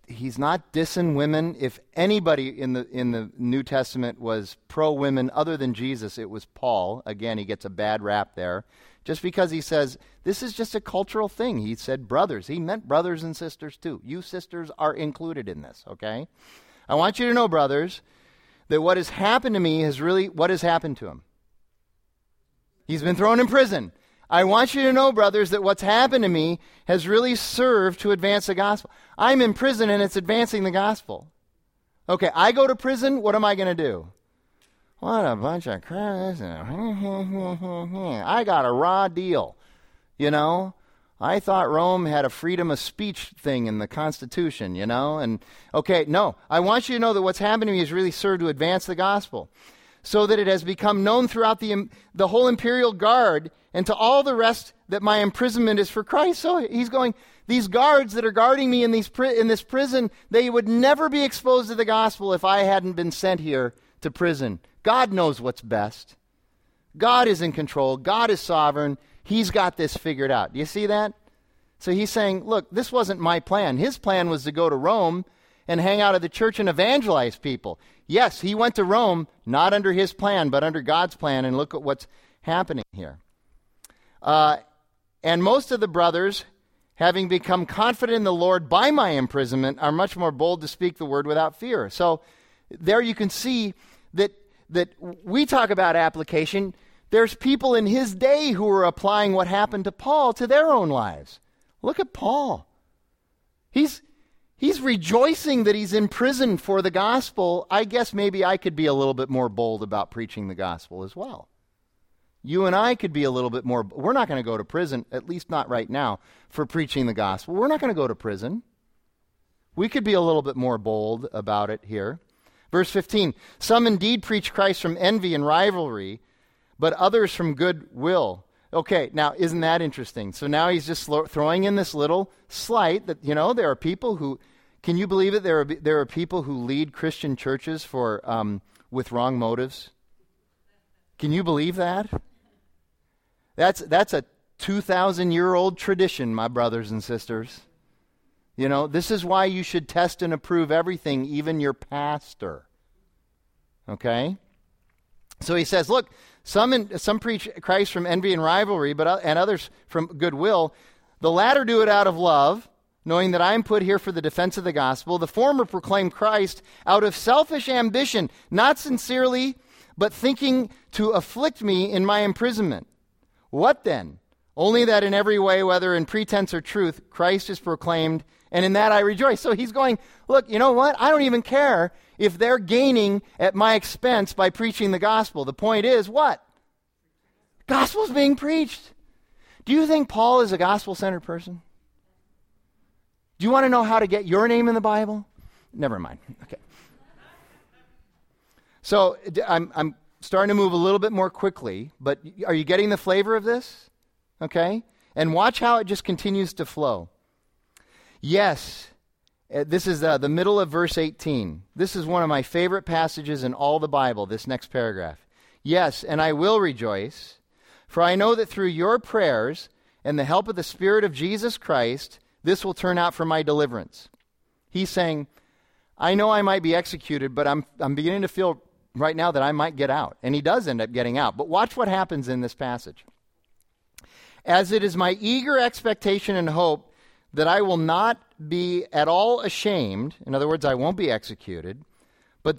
he's not dissing women. If anybody in the in the New Testament was pro-women other than Jesus, it was Paul. Again, he gets a bad rap there. Just because he says, this is just a cultural thing. He said brothers. He meant brothers and sisters too. You sisters are included in this, okay? I want you to know, brothers, that what has happened to me has really, what has happened to him? He's been thrown in prison. I want you to know, brothers, that what's happened to me has really served to advance the gospel. I'm in prison, and it's advancing the gospel. Okay, I go to prison, what am I going to do? What a bunch of crap. I got a raw deal. You know, I thought Rome had a freedom of speech thing in the Constitution, you know. And okay, no, I want you to know that what's happened to me has really served to advance the gospel, so that it has become known throughout the the whole imperial guard and to all the rest that my imprisonment is for Christ. So he's going, these guards that are guarding me in these in this prison, they would never be exposed to the gospel if I hadn't been sent here to prison. God knows what's best. God is in control. God is sovereign. He's got this figured out. Do you see that? So he's saying, look, this wasn't my plan. His plan was to go to Rome and hang out at the church and evangelize people. Yes, he went to Rome, not under his plan, but under God's plan, and look at what's happening here. Uh, and most of the brothers, having become confident in the Lord by my imprisonment, are much more bold to speak the word without fear. So there you can see that that we talk about application. There's people in his day who are applying what happened to Paul to their own lives. Look at Paul. He's... He's rejoicing that he's in prison for the gospel. I guess maybe I could be a little bit more bold about preaching the gospel as well. You and I could be a little bit more. We're not going to go to prison, at least not right now, for preaching the gospel. We're not going to go to prison. We could be a little bit more bold about it here. Verse fifteen, some indeed preach Christ from envy and rivalry, but others from goodwill. Okay, now isn't that interesting? So now he's just throwing in this little slight that, you know, there are people who, can you believe it? There are there are people who lead Christian churches for um, with wrong motives. Can you believe that? That's that's a two thousand year old tradition, my brothers and sisters. You know, this is why you should test and approve everything, even your pastor. Okay? So he says, look, some in, some preach Christ from envy and rivalry, but uh, and others from goodwill. The latter do it out of love, knowing that I am put here for the defense of the gospel. The former proclaim Christ out of selfish ambition, not sincerely, but thinking to afflict me in my imprisonment. What then? Only that in every way, whether in pretense or truth, Christ is proclaimed, and in that I rejoice. So he's going, look, you know what? I don't even care if they're gaining at my expense by preaching the gospel. The point is, what? Gospel's being preached. Do you think Paul is a gospel-centered person? Do you want to know how to get your name in the Bible? Never mind. Okay. So I'm, I'm starting to move a little bit more quickly, but are you getting the flavor of this? Okay? And watch how it just continues to flow. Yes, this is uh, the middle of verse eighteen. This is one of my favorite passages in all the Bible, this next paragraph. Yes, and I will rejoice, for I know that through your prayers and the help of the Spirit of Jesus Christ, this will turn out for my deliverance. He's saying, I know I might be executed, but I'm I'm beginning to feel right now that I might get out. And he does end up getting out. But watch what happens in this passage. As it is my eager expectation and hope that I will not be at all ashamed, in other words, I won't be executed, but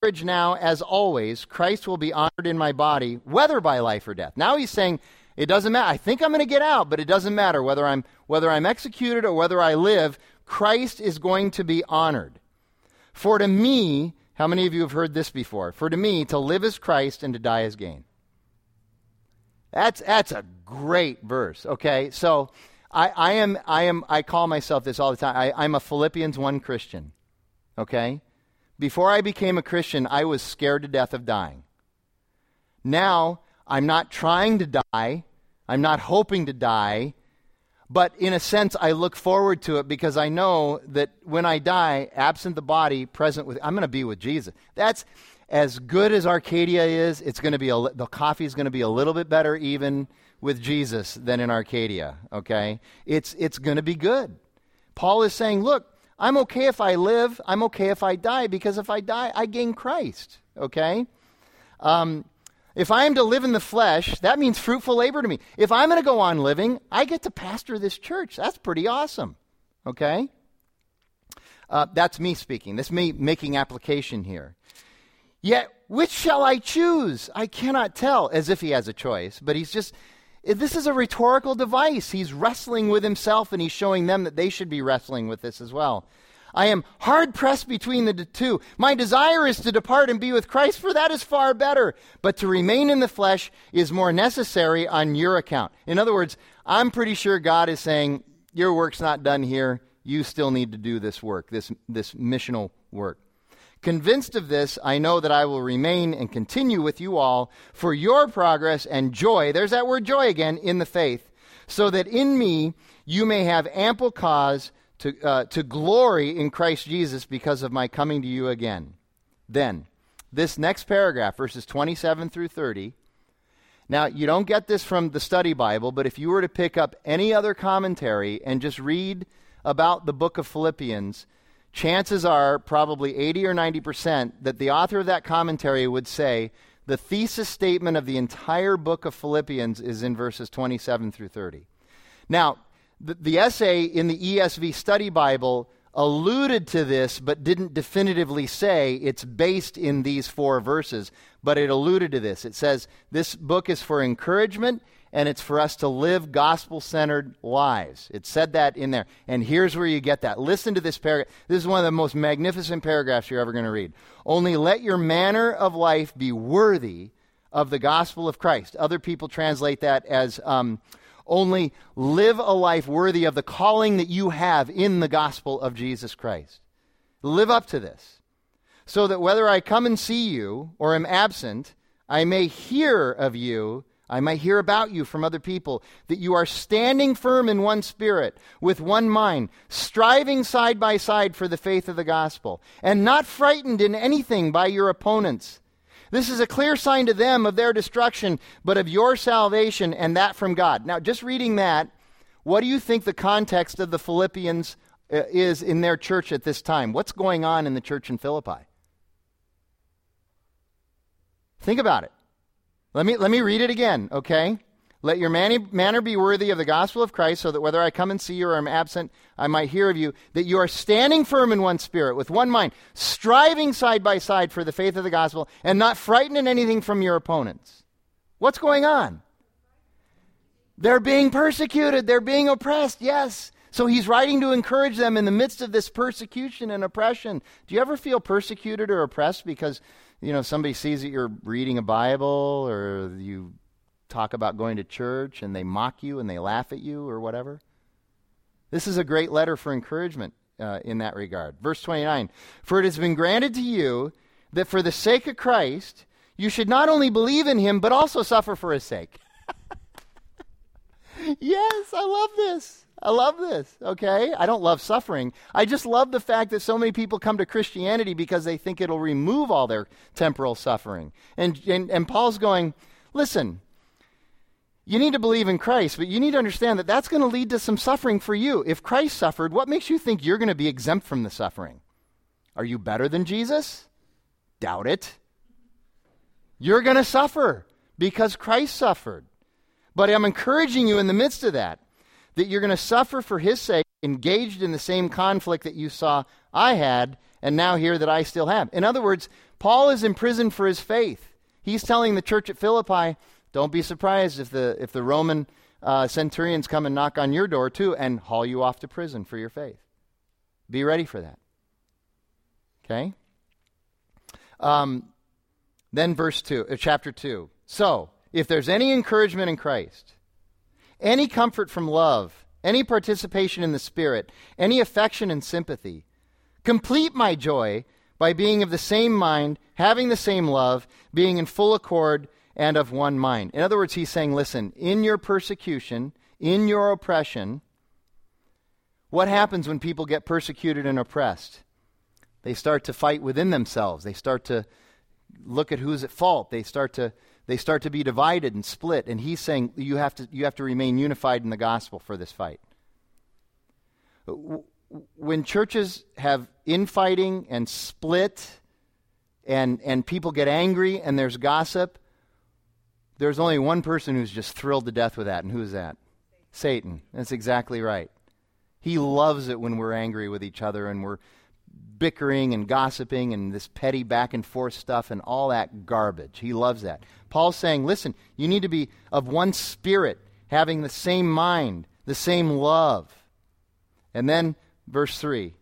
courage now, as always, Christ will be honored in my body, whether by life or death. Now he's saying, it doesn't matter. I think I'm going to get out, but it doesn't matter whether I'm whether I'm executed or whether I live. Christ is going to be honored. For to me, how many of you have heard this before? For to me, to live is Christ and to die is gain. That's that's a great verse. Okay, so I, I am I am I call myself this all the time. I, I'm a Philippians one Christian. Okay, before I became a Christian, I was scared to death of dying. Now I'm not trying to die. I'm not hoping to die. But in a sense, I look forward to it because I know that when I die, absent the body, present with, I'm going to be with Jesus. That's as good as Arcadia is. It's going to be a, the coffee is going to be a little bit better even with Jesus than in Arcadia. Okay, it's it's going to be good. Paul is saying, look, I'm okay if I live. I'm okay if I die because if I die, I gain Christ. Okay. Um, If I am to live in the flesh, that means fruitful labor to me. If I'm going to go on living, I get to pastor this church. That's pretty awesome, okay? Uh, that's me speaking. That's me making application here. Yet, which shall I choose? I cannot tell, as if he has a choice. But he's just, this is a rhetorical device. He's wrestling with himself, and he's showing them that they should be wrestling with this as well. I am hard pressed between the two. My desire is to depart and be with Christ, for that is far better. But to remain in the flesh is more necessary on your account. In other words, I'm pretty sure God is saying, your work's not done here. You still need to do this work, this, this missional work. Convinced of this, I know that I will remain and continue with you all for your progress and joy. There's that word joy again, in the faith, so that in me you may have ample cause To, uh, to glory in Christ Jesus because of my coming to you again. Then, this next paragraph, verses twenty-seven through thirty. Now, you don't get this from the study Bible, but if you were to pick up any other commentary and just read about the book of Philippians, chances are probably eighty or ninety percent that the author of that commentary would say the thesis statement of the entire book of Philippians is in verses twenty-seven through thirty. Now, the essay in the E S V Study Bible alluded to this, but didn't definitively say it's based in these four verses, but it alluded to this. It says, this book is for encouragement, and it's for us to live gospel-centered lives. It said that in there. And here's where you get that. Listen to this paragraph. This is one of the most magnificent paragraphs you're ever going to read. Only let your manner of life be worthy of the gospel of Christ. Other people translate that as... Um, Only live a life worthy of the calling that you have in the gospel of Jesus Christ. Live up to this, so that whether I come and see you or am absent, I may hear of you, I may hear about you from other people, that you are standing firm in one spirit, with one mind, striving side by side for the faith of the gospel, and not frightened in anything by your opponents. This is a clear sign to them of their destruction, but of your salvation, and that from God. Now, just reading that, what do you think the context of the Philippians uh, is in their church at this time? What's going on in the church in Philippi? Think about it. Let me let me read it again, okay? Let your manner be worthy of the gospel of Christ, so that whether I come and see you or am absent, I might hear of you, that you are standing firm in one spirit, with one mind, striving side by side for the faith of the gospel, and not frightened in anything from your opponents. What's going on? They're being persecuted. They're being oppressed, yes. So he's writing to encourage them in the midst of this persecution and oppression. Do you ever feel persecuted or oppressed because you know, somebody sees that you're reading a Bible or you talk about going to church and they mock you and they laugh at you or whatever? This is a great letter for encouragement uh, in that regard. Verse twenty-nine, for it has been granted to you that for the sake of Christ, you should not only believe in him, but also suffer for his sake. Yes, I love this. I love this, okay? I don't love suffering. I just love the fact that so many people come to Christianity because they think it'll remove all their temporal suffering. And, and and Paul's going, listen, you need to believe in Christ, but you need to understand that that's going to lead to some suffering for you. If Christ suffered, what makes you think you're going to be exempt from the suffering? Are you better than Jesus? Doubt it. You're going to suffer because Christ suffered. But I'm encouraging you in the midst of that, that you're going to suffer for his sake, engaged in the same conflict that you saw I had, and now hear that I still have. In other words, Paul is in prison for his faith. He's telling the church at Philippi, don't be surprised if the if the Roman uh, centurions come and knock on your door too and haul you off to prison for your faith. Be ready for that. Okay? Um, then verse two, uh, chapter two. So, if there's any encouragement in Christ, any comfort from love, any participation in the Spirit, any affection and sympathy, complete my joy by being of the same mind, having the same love, being in full accord and of one mind. In other words, he's saying, listen, in your persecution, in your oppression, what happens when people get persecuted and oppressed? They start to fight within themselves. They start to look at who's at fault. They start to They start to be divided and split, and he's saying you have to you have to remain unified in the gospel for this fight. When churches have infighting and split, and and people get angry and there's gossip, there's only one person who's just thrilled to death with that, and who is that? Satan. That's exactly right. He loves it when we're angry with each other and we're bickering and gossiping and this petty back and forth stuff and all that garbage. He loves that. Paul's saying, listen, you need to be of one spirit, having the same mind, the same love. And then verse three,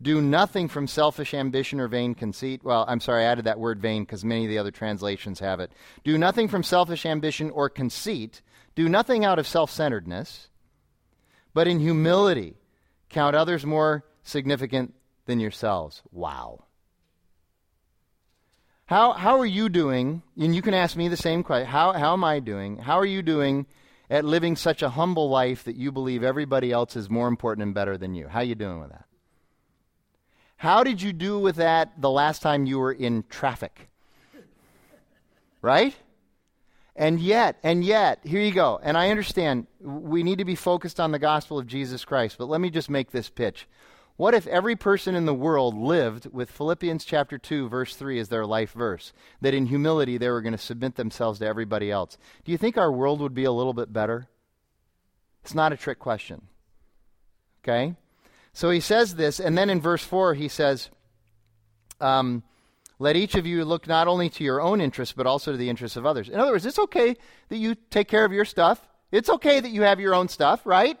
do nothing from selfish ambition or vain conceit. Well, I'm sorry, I added that word vain because many of the other translations have it. Do nothing from selfish ambition or conceit. Do nothing out of self-centeredness, but in humility, count others more significant than yourselves. Wow. How how are you doing? And you can ask me the same question. How how am I doing? How are you doing at living such a humble life that you believe everybody else is more important and better than you? How are you doing with that? How did you do with that the last time you were in traffic? Right? And yet, and yet, here you go. And I understand we need to be focused on the gospel of Jesus Christ, but let me just make this pitch. What if every person in the world lived with Philippians chapter two, verse three as their life verse, that in humility they were going to submit themselves to everybody else? Do you think our world would be a little bit better? It's not a trick question. Okay? So he says this, and then in verse four he says, um, let each of you look not only to your own interests, but also to the interests of others. In other words, it's okay that you take care of your stuff. It's okay that you have your own stuff, right?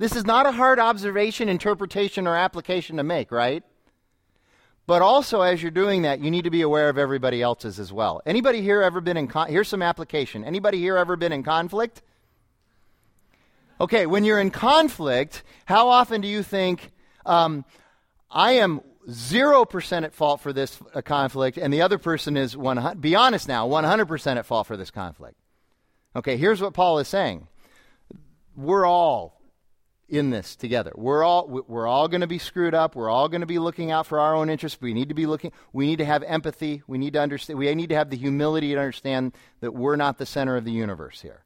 This is not a hard observation, interpretation, or application to make, right? But also, as you're doing that, you need to be aware of everybody else's as well. Anybody here ever been in... Con- Here's some application. Anybody here ever been in conflict? Okay, when you're in conflict, how often do you think, um, I am zero percent at fault for this uh, conflict, and the other person is, one hundred, be honest now, one hundred percent at fault for this conflict? Okay, here's what Paul is saying. We're all in this together. We're all we're all going to be screwed up. We're all going to be looking out for our own interests. We need to be looking. We need to have empathy. We need to understand. We need to have the humility to understand that we're not the center of the universe here.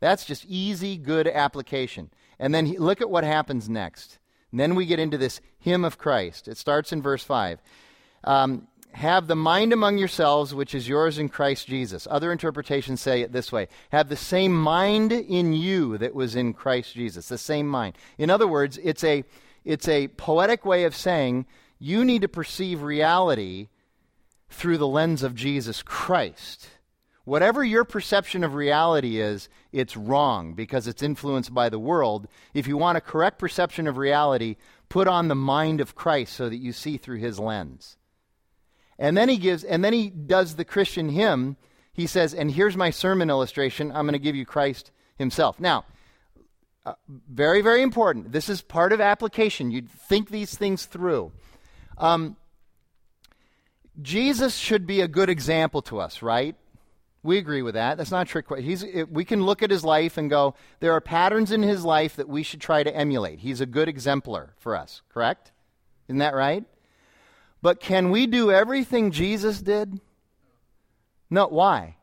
That's just easy, good application. And then he, look at what happens next. And then we get into this hymn of Christ. It starts in verse five. Um, Have the mind among yourselves, which is yours in Christ Jesus. Other interpretations say it this way. Have the same mind in you that was in Christ Jesus. The same mind. In other words, it's a it's a poetic way of saying you need to perceive reality through the lens of Jesus Christ. Whatever your perception of reality is, it's wrong because it's influenced by the world. If you want a correct perception of reality, put on the mind of Christ so that you see through his lens. And then he gives, and then he does the Christian hymn. He says, and here's my sermon illustration. I'm going to give you Christ himself. Now, uh, very, very important. This is part of application. You'd think these things through. Um, Jesus should be a good example to us, right? We agree with that. That's not a trick question. He's, it, we can look at his life and go, there are patterns in his life that we should try to emulate. He's a good exemplar for us, correct? Isn't that right? But can we do everything Jesus did? No, why?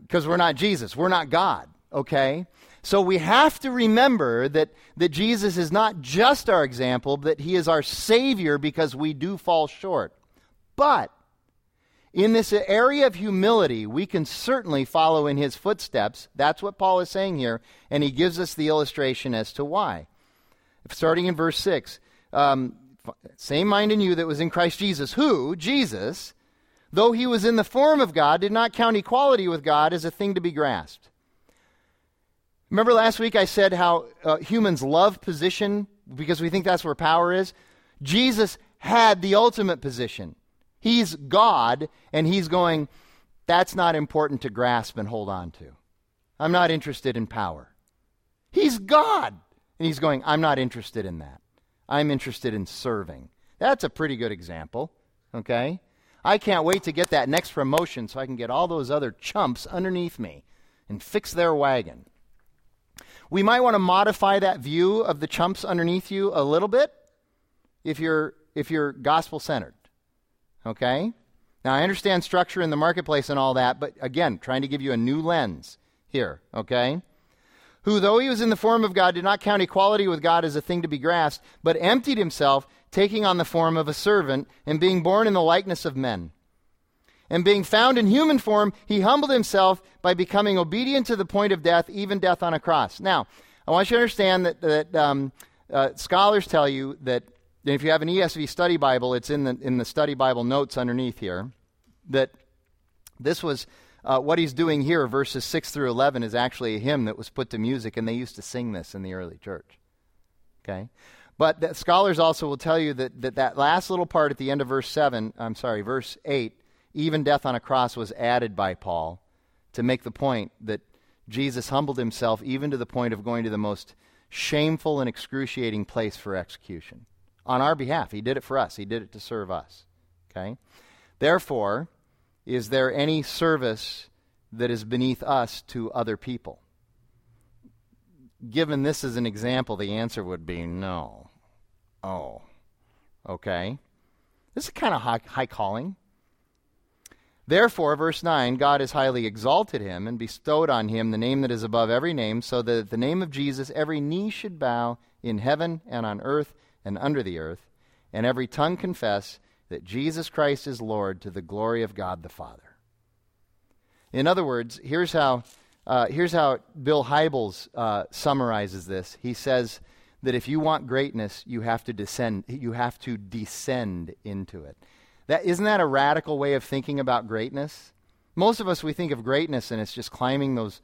Because we're not Jesus. We're not God, okay? So we have to remember that, that Jesus is not just our example, that he is our Savior because we do fall short. But in this area of humility, we can certainly follow in his footsteps. That's what Paul is saying here, and he gives us the illustration as to why. Starting in verse six, um, same mind in you that was in Christ Jesus, who, Jesus, though he was in the form of God, did not count equality with God as a thing to be grasped. Remember last week I said how uh, humans love position because we think that's where power is? Jesus had the ultimate position. He's God, and he's going, that's not important to grasp and hold on to. I'm not interested in power. He's God, and he's going, I'm not interested in that. I'm interested in serving. That's a pretty good example, okay? I can't wait to get that next promotion so I can get all those other chumps underneath me and fix their wagon. We might want to modify that view of the chumps underneath you a little bit if you're if you're gospel-centered, okay? Now, I understand structure in the marketplace and all that, but again, trying to give you a new lens here, okay? Who, though he was in the form of God, did not count equality with God as a thing to be grasped, but emptied himself, taking on the form of a servant, and being born in the likeness of men. And being found in human form, he humbled himself by becoming obedient to the point of death, even death on a cross. Now, I want you to understand that, that um, uh, scholars tell you that, if you have an E S V Study Bible, it's in the in the Study Bible notes underneath here, that this was... Uh, what he's doing here, verses six through eleven, is actually a hymn that was put to music, and they used to sing this in the early church. Okay? But that scholars also will tell you that, that that last little part at the end of verse seven, I'm sorry, verse eight, even death on a cross was added by Paul to make the point that Jesus humbled himself even to the point of going to the most shameful and excruciating place for execution. On our behalf. He did it for us. He did it to serve us. Okay? Therefore... is there any service that is beneath us to other people? Given this as an example, the answer would be no. Oh, okay. This is kind of high, high calling. Therefore, verse nine, God has highly exalted him and bestowed on him the name that is above every name, so that at the name of Jesus every knee should bow in heaven and on earth and under the earth, and every tongue confess that Jesus Christ is Lord to the glory of God the Father. In other words, here's how uh, here's how Bill Hybels uh, summarizes this. He says that if you want greatness, you have to descend. You have to descend into it. That isn't that a radical way of thinking about greatness? Most of us, we think of greatness and it's just climbing those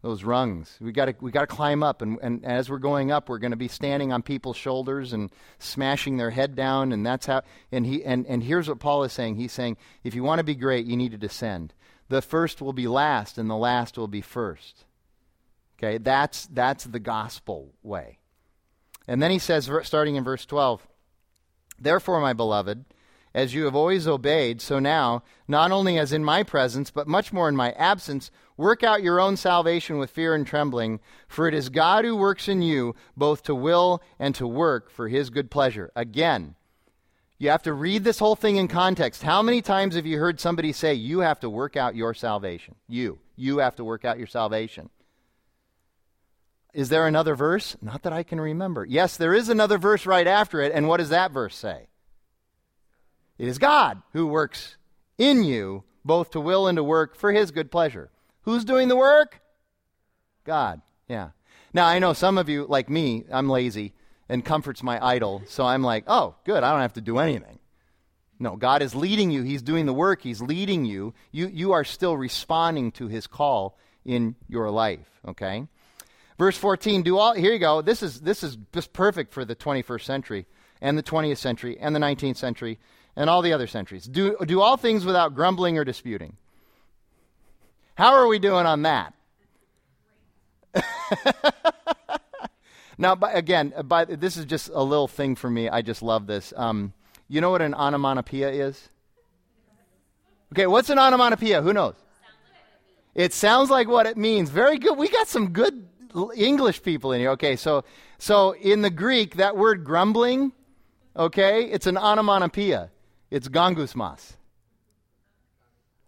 those rungs. We got to we got to climb up, and, and as we're going up, we're going to be standing on people's shoulders and smashing their head down, and that's how. And he and, and here's what Paul is saying. He's saying, if you want to be great, you need to descend. The first will be last, and the last will be first. Okay, that's that's the gospel way. And then he says, starting in verse twelve, "Therefore, my beloved, as you have always obeyed, so now, not only as in my presence, but much more in my absence, work out your own salvation with fear and trembling, for it is God who works in you, both to will and to work for his good pleasure." Again, you have to read this whole thing in context. How many times have you heard somebody say, you have to work out your salvation? You. You have to work out your salvation. Is there another verse? Not that I can remember. Yes, there is another verse right after it. And what does that verse say? It is God who works in you, both to will and to work for his good pleasure. Who's doing the work? God. Yeah. Now, I know some of you, like me, I'm lazy and comfort's my idol. So I'm like, oh, good. I don't have to do anything. No, God is leading you. He's doing the work. He's leading you. You, you are still responding to his call in your life. Okay. Verse fourteen, do all, here you go. This is, this is just perfect for the twenty-first century and the twentieth century and the nineteenth century and all the other centuries. Do, do all things without grumbling or disputing. How are we doing on that? Now, by, again, by, this is just a little thing for me. I just love this. Um, you know what an onomatopoeia is? Okay, what's an onomatopoeia? Who knows? It sounds like what it means. Very good. We got some good English people in here. Okay, so so in the Greek, that word grumbling, okay, it's an onomatopoeia. It's gongusmas.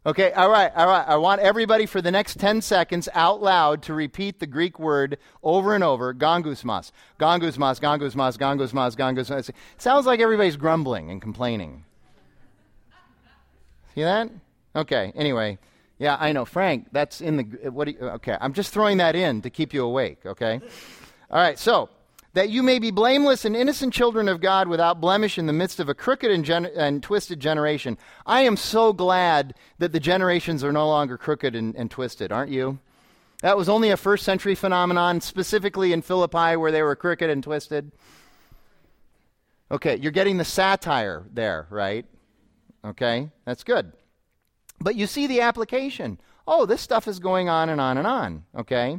Okay, all right, all right. I want everybody for the next ten seconds out loud to repeat the Greek word over and over, gongusmas. Gongusmas, gongusmas, gongusmas, gongusmas. Sounds like everybody's grumbling and complaining. See that? Okay, anyway. Yeah, I know. Frank, that's in the... What do you, okay, I'm just throwing that in to keep you awake, okay? All right, so, that you may be blameless and innocent children of God without blemish in the midst of a crooked and, gen- and twisted generation. I am so glad that the generations are no longer crooked and, and twisted, aren't you? That was only a first century phenomenon, specifically in Philippi where they were crooked and twisted. Okay, you're getting the satire there, right? Okay, that's good. But you see the application. Oh, this stuff is going on and on and on, okay?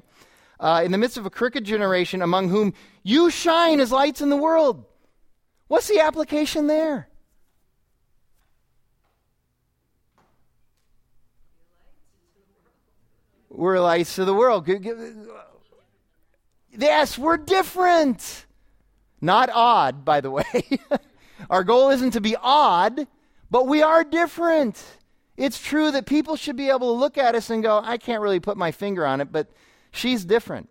Uh, in the midst of a crooked generation among whom you shine as lights in the world. What's the application there? We're lights to the world. Yes, we're different. Not odd, by the way. Our goal isn't to be odd, but we are different. It's true that people should be able to look at us and go, I can't really put my finger on it, but she's different.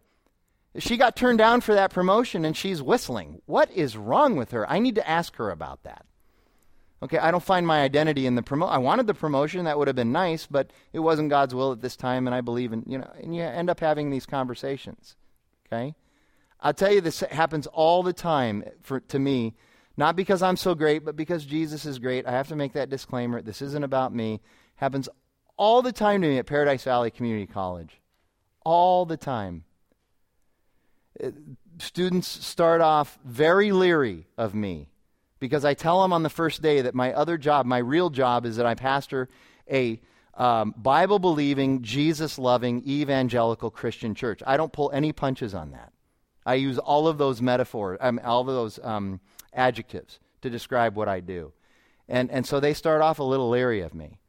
She got turned down for that promotion and she's whistling. What is wrong with her? I need to ask her about that. Okay, I don't find my identity in the promotion. I wanted the promotion. That would have been nice, but it wasn't God's will at this time, and I believe in, you know, and you end up having these conversations, okay? I'll tell you, this happens all the time for to me. Not because I'm so great, but because Jesus is great. I have to make that disclaimer. This isn't about me. Happens all the time to me at Paradise Valley Community College. All the time. It, students start off very leery of me because I tell them on the first day that my other job, my real job, is that I pastor a um, Bible-believing, Jesus-loving, evangelical Christian church. I don't pull any punches on that. I use all of those metaphors, um, all of those... Um, adjectives to describe what I do. And and so they start off a little leery of me.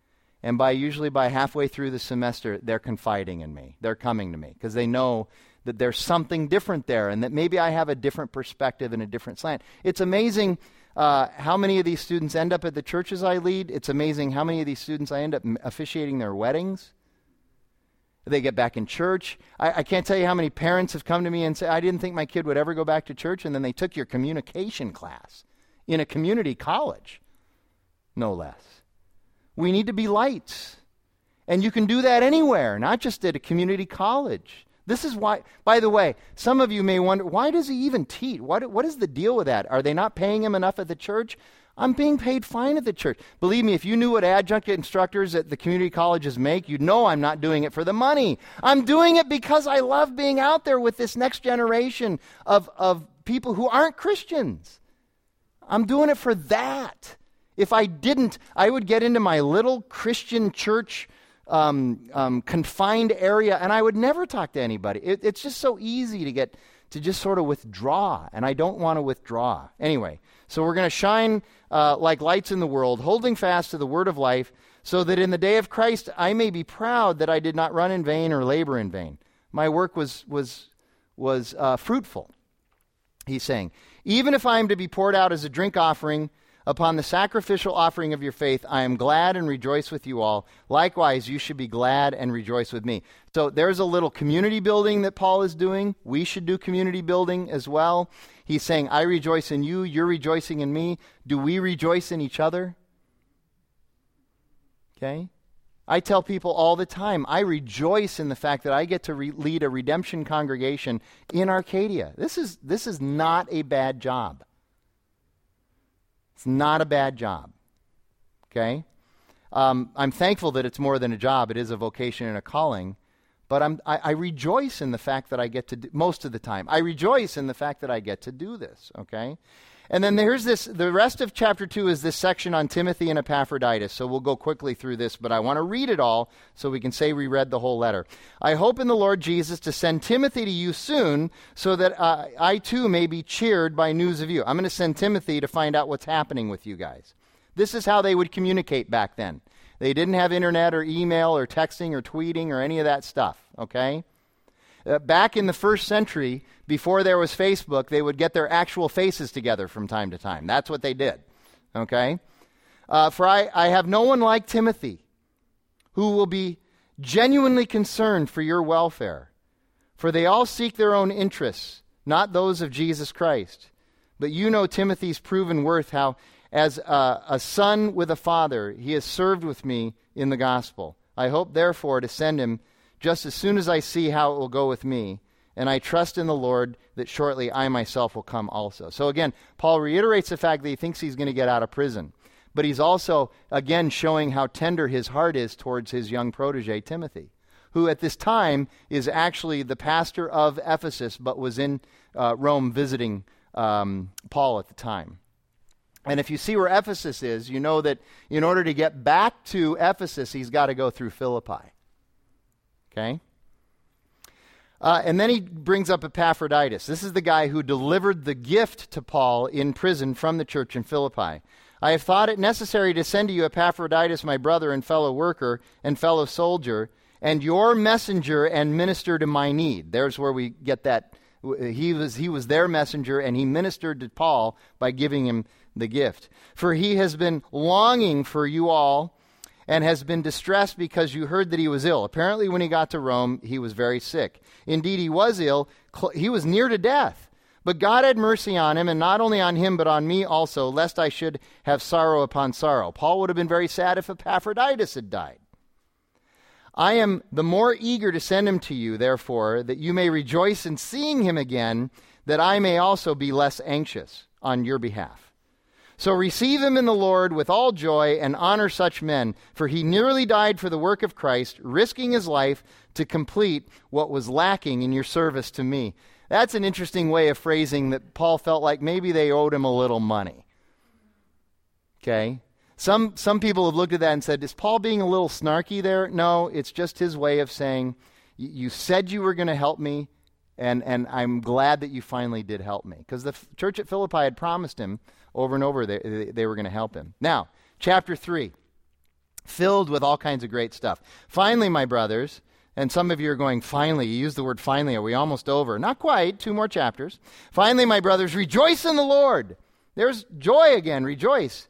And by usually by halfway through the semester, they're confiding in me. They're coming to me because they know that there's something different there and that maybe I have a different perspective and a different slant. It's amazing uh, how many of these students end up at the churches I lead. It's amazing how many of these students I end up officiating their weddings. They get back in church. I, I can't tell you how many parents have come to me and say, I didn't think my kid would ever go back to church, and then they took your communication class in a community college, no less. We need to be lights. And you can do that anywhere, not just at a community college. This is why, by the way, some of you may wonder, why does he even teach? What, what is the deal with that? Are they not paying him enough at the church? I'm being paid fine at the church. Believe me, if you knew what adjunct instructors at the community colleges make, you'd know I'm not doing it for the money. I'm doing it because I love being out there with this next generation of, of people who aren't Christians. I'm doing it for that. If I didn't, I would get into my little Christian church um, um, confined area, and I would never talk to anybody. It, it's just so easy to get to just sort of withdraw, and I don't want to withdraw. Anyway, so we're going to shine uh, like lights in the world, holding fast to the word of life, so that in the day of Christ I may be proud that I did not run in vain or labor in vain. My work was was was uh, fruitful, he's saying. Even if I am to be poured out as a drink offering upon the sacrificial offering of your faith, I am glad and rejoice with you all. Likewise, you should be glad and rejoice with me. So there's a little community building that Paul is doing. We should do community building as well. He's saying, I rejoice in you, you're rejoicing in me. Do we rejoice in each other? Okay? I tell people all the time, I rejoice in the fact that I get to re- lead a redemption congregation in Arcadia. This is this is not a bad job. It's not a bad job, okay? Um, I'm thankful that it's more than a job. It is a vocation and a calling, but I'm, I, I rejoice in the fact that I get to do, most of the time, I rejoice in the fact that I get to do this, okay? And then there's this, the rest of chapter two is this section on Timothy and Epaphroditus, so we'll go quickly through this, but I want to read it all so we can say we read the whole letter. I hope in the Lord Jesus to send Timothy to you soon so that uh, I too may be cheered by news of you. I'm going to send Timothy to find out what's happening with you guys. This is how they would communicate back then. They didn't have internet or email or texting or tweeting or any of that stuff, okay? Uh, back in the first century, before there was Facebook, they would get their actual faces together from time to time. That's what they did, okay? Uh, for I, I have no one like Timothy, who will be genuinely concerned for your welfare. For they all seek their own interests, not those of Jesus Christ. But you know Timothy's proven worth, how as a, a son with a father, he has served with me in the gospel. I hope, therefore, to send him just as soon as I see how it will go with me, and I trust in the Lord that shortly I myself will come also. So again, Paul reiterates the fact that he thinks he's going to get out of prison, but he's also, again, showing how tender his heart is towards his young protege, Timothy, who at this time is actually the pastor of Ephesus, but was in uh, Rome visiting um, Paul at the time. And if you see where Ephesus is, you know that in order to get back to Ephesus, he's got to go through Philippi. Okay? Uh, and then he brings up Epaphroditus. This is the guy who delivered the gift to Paul in prison from the church in Philippi. I have thought it necessary to send to you Epaphroditus, my brother and fellow worker and fellow soldier, and your messenger and minister to my need. There's where we get that. He was, he was their messenger, and he ministered to Paul by giving him the gift. For he has been longing for you all and has been distressed because you heard that he was ill. Apparently when he got to Rome, he was very sick. Indeed, he was ill. He was near to death. But God had mercy on him, and not only on him, but on me also, lest I should have sorrow upon sorrow. Paul would have been very sad if Epaphroditus had died. I am the more eager to send him to you, therefore, that you may rejoice in seeing him again, that I may also be less anxious on your behalf. So receive him in the Lord with all joy and honor such men, for he nearly died for the work of Christ, risking his life to complete what was lacking in your service to me. That's an interesting way of phrasing that Paul felt like maybe they owed him a little money. Okay? Some some people have looked at that and said, is Paul being a little snarky there? No, it's just his way of saying, you said you were going to help me, and, and I'm glad that you finally did help me. Because the f- church at Philippi had promised him over and over they, they, they were going to help him. Now, chapter three, filled with all kinds of great stuff. Finally, my brothers, and some of you are going, finally, you use the word finally, are we almost over? Not quite, two more chapters. Finally, my brothers, rejoice in the Lord. There's joy again, rejoice.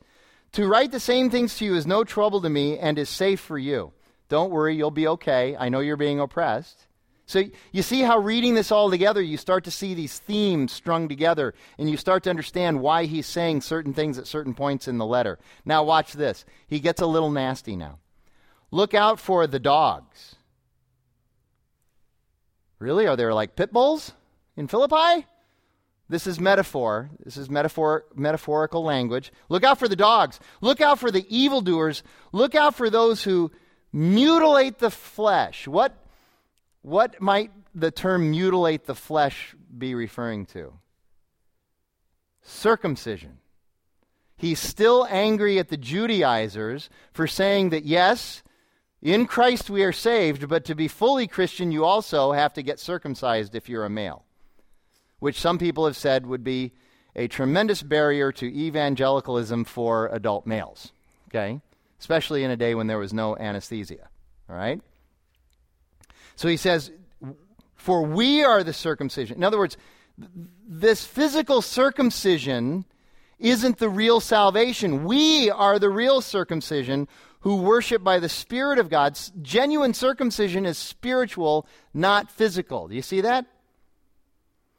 To write the same things to you is no trouble to me and is safe for you. Don't worry, you'll be okay. I know you're being oppressed. So you see how reading this all together, you start to see these themes strung together, and you start to understand why he's saying certain things at certain points in the letter. Now watch this. He gets a little nasty now. Look out for the dogs. Really? Are there like pit bulls in Philippi? This is metaphor. This is metaphor, metaphorical language. Look out for the dogs. Look out for the evildoers. Look out for those who mutilate the flesh. What, what might the term mutilate the flesh be referring to? Circumcision. He's still angry at the Judaizers for saying that, yes, In Christ we are saved, but to be fully Christian, you also have to get circumcised if you're a male, which some people have said would be a tremendous barrier to evangelicalism for adult males, okay? Especially in a day when there was no anesthesia, all right? So he says, for we are the circumcision. In other words, th- this physical circumcision isn't the real salvation. We are the real circumcision who worship by the Spirit of God. Genuine circumcision is spiritual, not physical. Do you see that?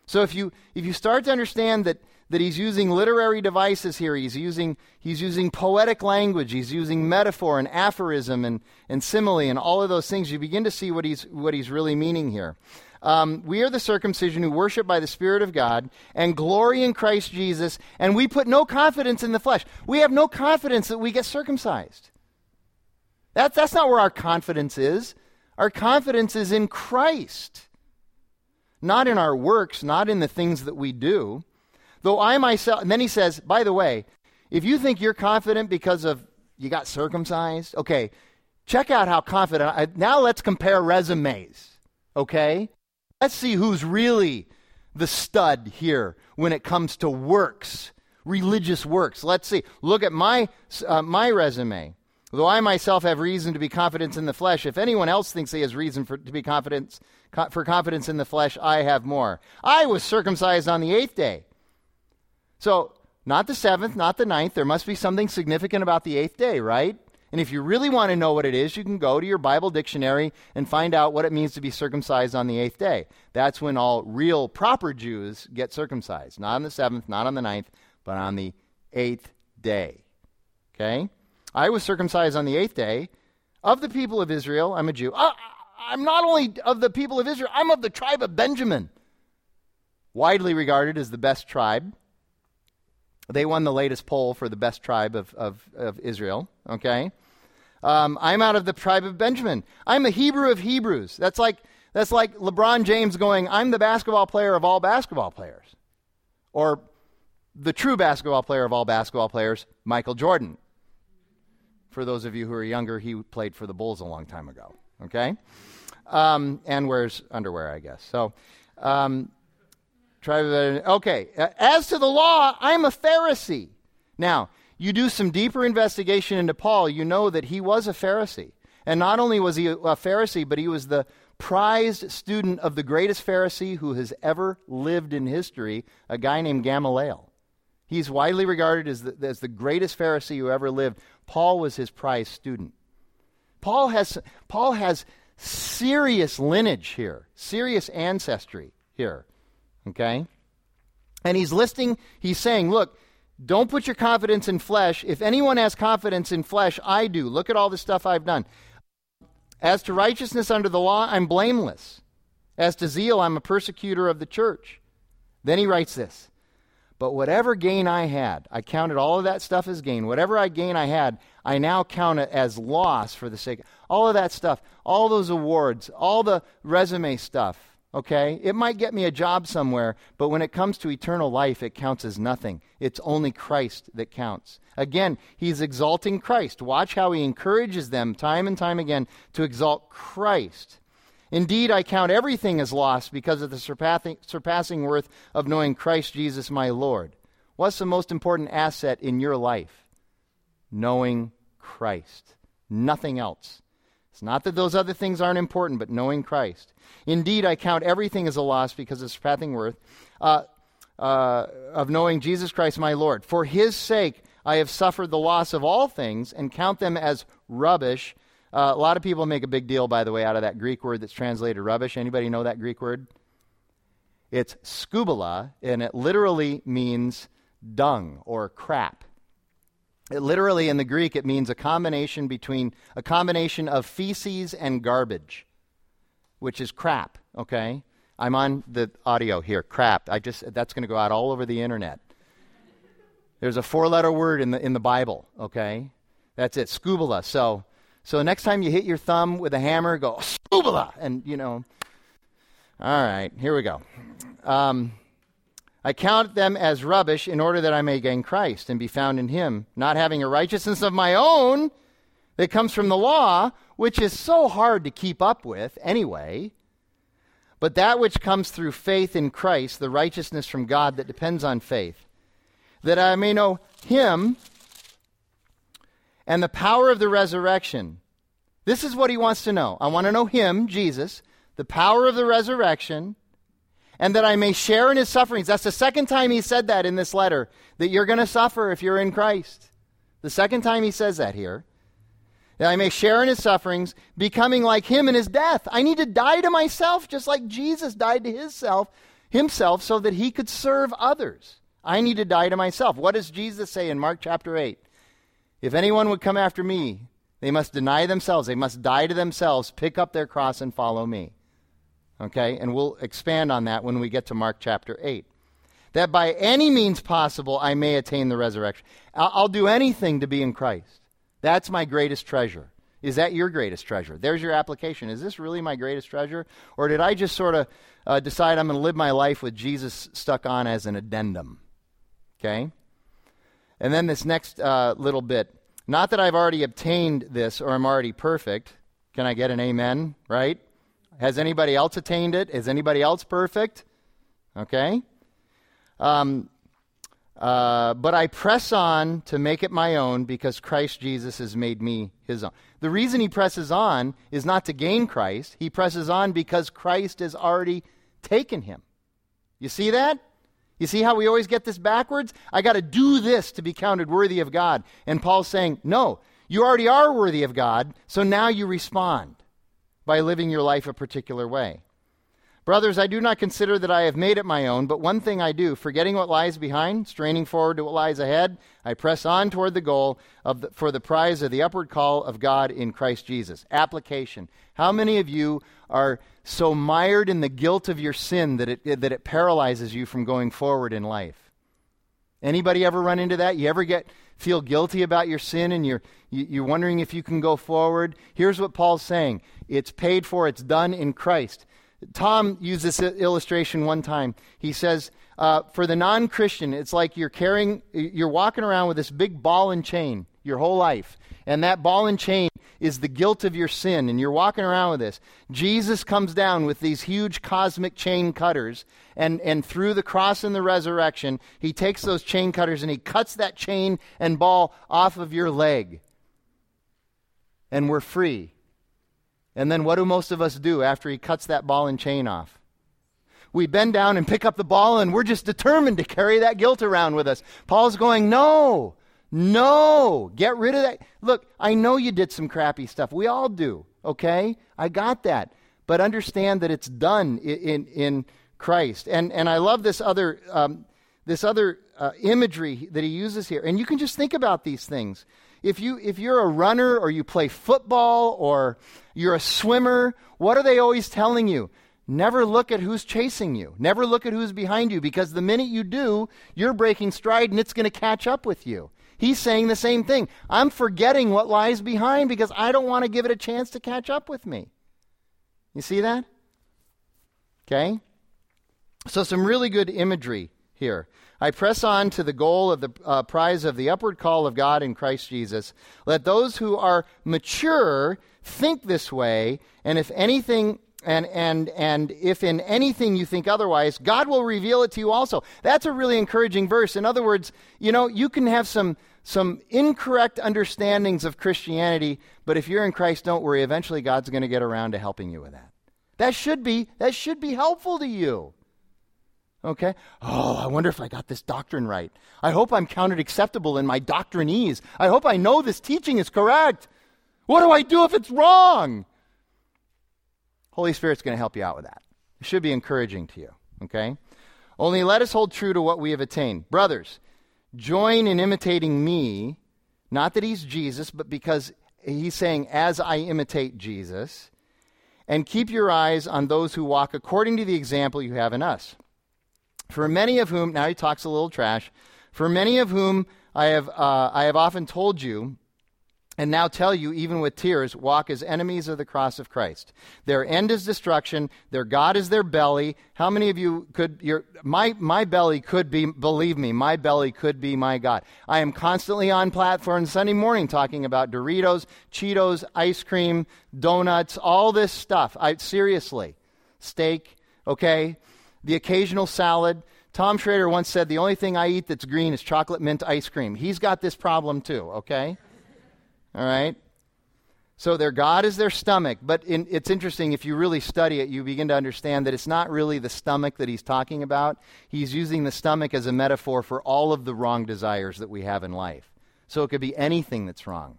So if you if you start to understand that that he's using literary devices here, he's using he's using poetic language, he's using metaphor and aphorism and, and simile and all of those things, you begin to see what he's what he's really meaning here. Um, we are the circumcision who worship by the Spirit of God and glory in Christ Jesus, and we put no confidence in the flesh. We have no confidence that we get circumcised. That's that's not where our confidence is. Our confidence is in Christ. Not in our works, not in the things that we do. Though I myself, and then he says, by the way, if you think you're confident because of you got circumcised, okay, check out how confident I, now let's compare resumes, okay? Let's see who's really the stud here when it comes to works, religious works. Let's see. Look at my uh, my resume. Though I myself have reason to be confident in the flesh, if anyone else thinks he has reason for to be confident co- for confidence in the flesh, I have more. I was circumcised on the eighth day. So, not the seventh, not the ninth. There must be something significant about the eighth day, right? And if you really want to know what it is, you can go to your Bible dictionary and find out what it means to be circumcised on the eighth day. That's when all real, proper Jews get circumcised. Not on the seventh, not on the ninth, but on the eighth day. Okay? I was circumcised on the eighth day. Of the people of Israel, I'm a Jew. I, I'm not only of the people of Israel, I'm of the tribe of Benjamin. Widely regarded as the best tribe. They won the latest poll for the best tribe of, of, of Israel, okay? Um, I'm out of the tribe of Benjamin. I'm a Hebrew of Hebrews. That's like that's like LeBron James going, I'm the basketball player of all basketball players. Or the true basketball player of all basketball players, Michael Jordan. For those of you who are younger, he played for the Bulls a long time ago, okay? Um, and wears underwear, I guess. So, um, try, okay. As to the law, I'm a Pharisee. Now, you do some deeper investigation into Paul, you know that he was a Pharisee. And not only was he a Pharisee, but he was the prized student of the greatest Pharisee who has ever lived in history, a guy named Gamaliel. He's widely regarded as the, as the greatest Pharisee who ever lived. Paul was his prized student. Paul has Paul has serious lineage here, serious ancestry here, okay? And he's listing, he's saying, look, don't put your confidence in flesh. If anyone has confidence in flesh, I do. Look at all the stuff I've done. As to righteousness under the law, I'm blameless. As to zeal, I'm a persecutor of the church. Then he writes this. But whatever gain I had, I counted all of that stuff as gain. Whatever I gain I had, I now count it as loss for the sake of all of that stuff, all those awards, all the resume stuff, okay? It might get me a job somewhere, but when it comes to eternal life, it counts as nothing. It's only Christ that counts. Again, he's exalting Christ. Watch how he encourages them time and time again to exalt Christ. Indeed, I count everything as lost because of the surpassing, surpassing worth of knowing Christ Jesus my Lord. What's the most important asset in your life? Knowing Christ. Nothing else. It's not that those other things aren't important, but knowing Christ. Indeed, I count everything as a loss because of the surpassing worth uh, uh, of knowing Jesus Christ my Lord. For his sake, I have suffered the loss of all things and count them as rubbish. Uh, a lot of people make a big deal, by the way, out of that Greek word that's translated rubbish. Anybody know that Greek word? It's skubala, and it literally means dung or crap. It literally, in the Greek, it means a combination between a combination of feces and garbage, which is crap, okay? I'm on the audio here, crap. I just that's going to go out all over the internet. There's a four-letter word in the in the Bible, okay? That's it, skubala. So... So next time you hit your thumb with a hammer, go, skubala, and, you know, all right, here we go. Um, I count them as rubbish in order that I may gain Christ and be found in him, not having a righteousness of my own that comes from the law, which is so hard to keep up with anyway, but that which comes through faith in Christ, the righteousness from God that depends on faith, that I may know him and the power of the resurrection. This is what he wants to know. I want to know him, Jesus, the power of the resurrection, and that I may share in his sufferings. That's the second time he said that in this letter, that you're going to suffer if you're in Christ. The second time he says that here. That I may share in his sufferings, becoming like him in his death. I need to die to myself, just like Jesus died to his self, himself, so that he could serve others. I need to die to myself. What does Jesus say in Mark chapter eight? If anyone would come after me, they must deny themselves. They must die to themselves, pick up their cross, and follow me. Okay, and we'll expand on that when we get to Mark chapter eight. That by any means possible, I may attain the resurrection. I'll, I'll do anything to be in Christ. That's my greatest treasure. Is that your greatest treasure? There's your application. Is this really my greatest treasure? Or did I just sort of uh, decide I'm going to live my life with Jesus stuck on as an addendum? Okay? And then this next uh, little bit. Not that I've already obtained this or I'm already perfect. Can I get an amen? Right? Has anybody else attained it? Is anybody else perfect? Okay. Um, uh, but I press on to make it my own because Christ Jesus has made me his own. The reason he presses on is not to gain Christ. He presses on because Christ has already taken him. You see that? You see how we always get this backwards? I got to do this to be counted worthy of God. And Paul's saying, no, you already are worthy of God, so now you respond by living your life a particular way. Brothers, I do not consider that I have made it my own, but one thing I do, forgetting what lies behind, straining forward to what lies ahead, I press on toward the goal of the, for the prize of the upward call of God in Christ Jesus. Application. How many of you are so mired in the guilt of your sin that it that it paralyzes you from going forward in life? Anybody ever run into that? You ever get feel guilty about your sin and you're you, you're wondering if you can go forward? Here's what Paul's saying. It's paid for. It's done in Christ. Tom used this illustration one time. He says, uh, for the non-Christian, it's like you're carrying, you're walking around with this big ball and chain your whole life. And that ball and chain is the guilt of your sin, and you're walking around with this. Jesus comes down with these huge cosmic chain cutters, and, and through the cross and the resurrection, he takes those chain cutters and he cuts that chain and ball off of your leg. And we're free. And then what do most of us do after he cuts that ball and chain off? We bend down and pick up the ball, and we're just determined to carry that guilt around with us. Paul's going, no. No, get rid of that. Look, I know you did some crappy stuff. We all do, okay? I got that. But understand that it's done in in, in Christ. And and I love this other um, this other uh, imagery that he uses here. And you can just think about these things. If you if you're a runner or you play football or you're a swimmer, what are they always telling you? Never look at who's chasing you. Never look at who's behind you, because the minute you do, you're breaking stride and it's going to catch up with you. He's saying the same thing. I'm forgetting what lies behind because I don't want to give it a chance to catch up with me. You see that? Okay? So some really good imagery here. I press on to the goal of the uh, prize of the upward call of God in Christ Jesus. Let those who are mature think this way, and if anything and and and if in anything you think otherwise, God will reveal it to you also. That's a really encouraging verse. In other words, you know, you can have some some incorrect understandings of Christianity, but if you're in Christ, don't worry. Eventually, God's going to get around to helping you with that. That should be that should be helpful to you. Okay? Oh, I wonder if I got this doctrine right. I hope I'm counted acceptable in my doctrinese. I hope I know this teaching is correct. What do I do if it's wrong? Holy Spirit's going to help you out with that. It should be encouraging to you, okay? Only let us hold true to what we have attained. Brothers, join in imitating me, not that he's Jesus, but because he's saying, as I imitate Jesus, and keep your eyes on those who walk according to the example you have in us. For many of whom, now he talks a little trash, for many of whom I have uh, I have often told you, and now tell you, even with tears, walk as enemies of the cross of Christ. Their end is destruction. Their God is their belly. How many of you could, your my my belly could be, believe me, my belly could be my God. I am constantly on platform Sunday morning talking about Doritos, Cheetos, ice cream, donuts, all this stuff. I seriously, steak, okay, the occasional salad. Tom Schrader once said, the only thing I eat that's green is chocolate mint ice cream. He's got this problem too, okay? All right? So their God is their stomach. But in, it's interesting, if you really study it, you begin to understand that it's not really the stomach that he's talking about. He's using the stomach as a metaphor for all of the wrong desires that we have in life. So it could be anything that's wrong.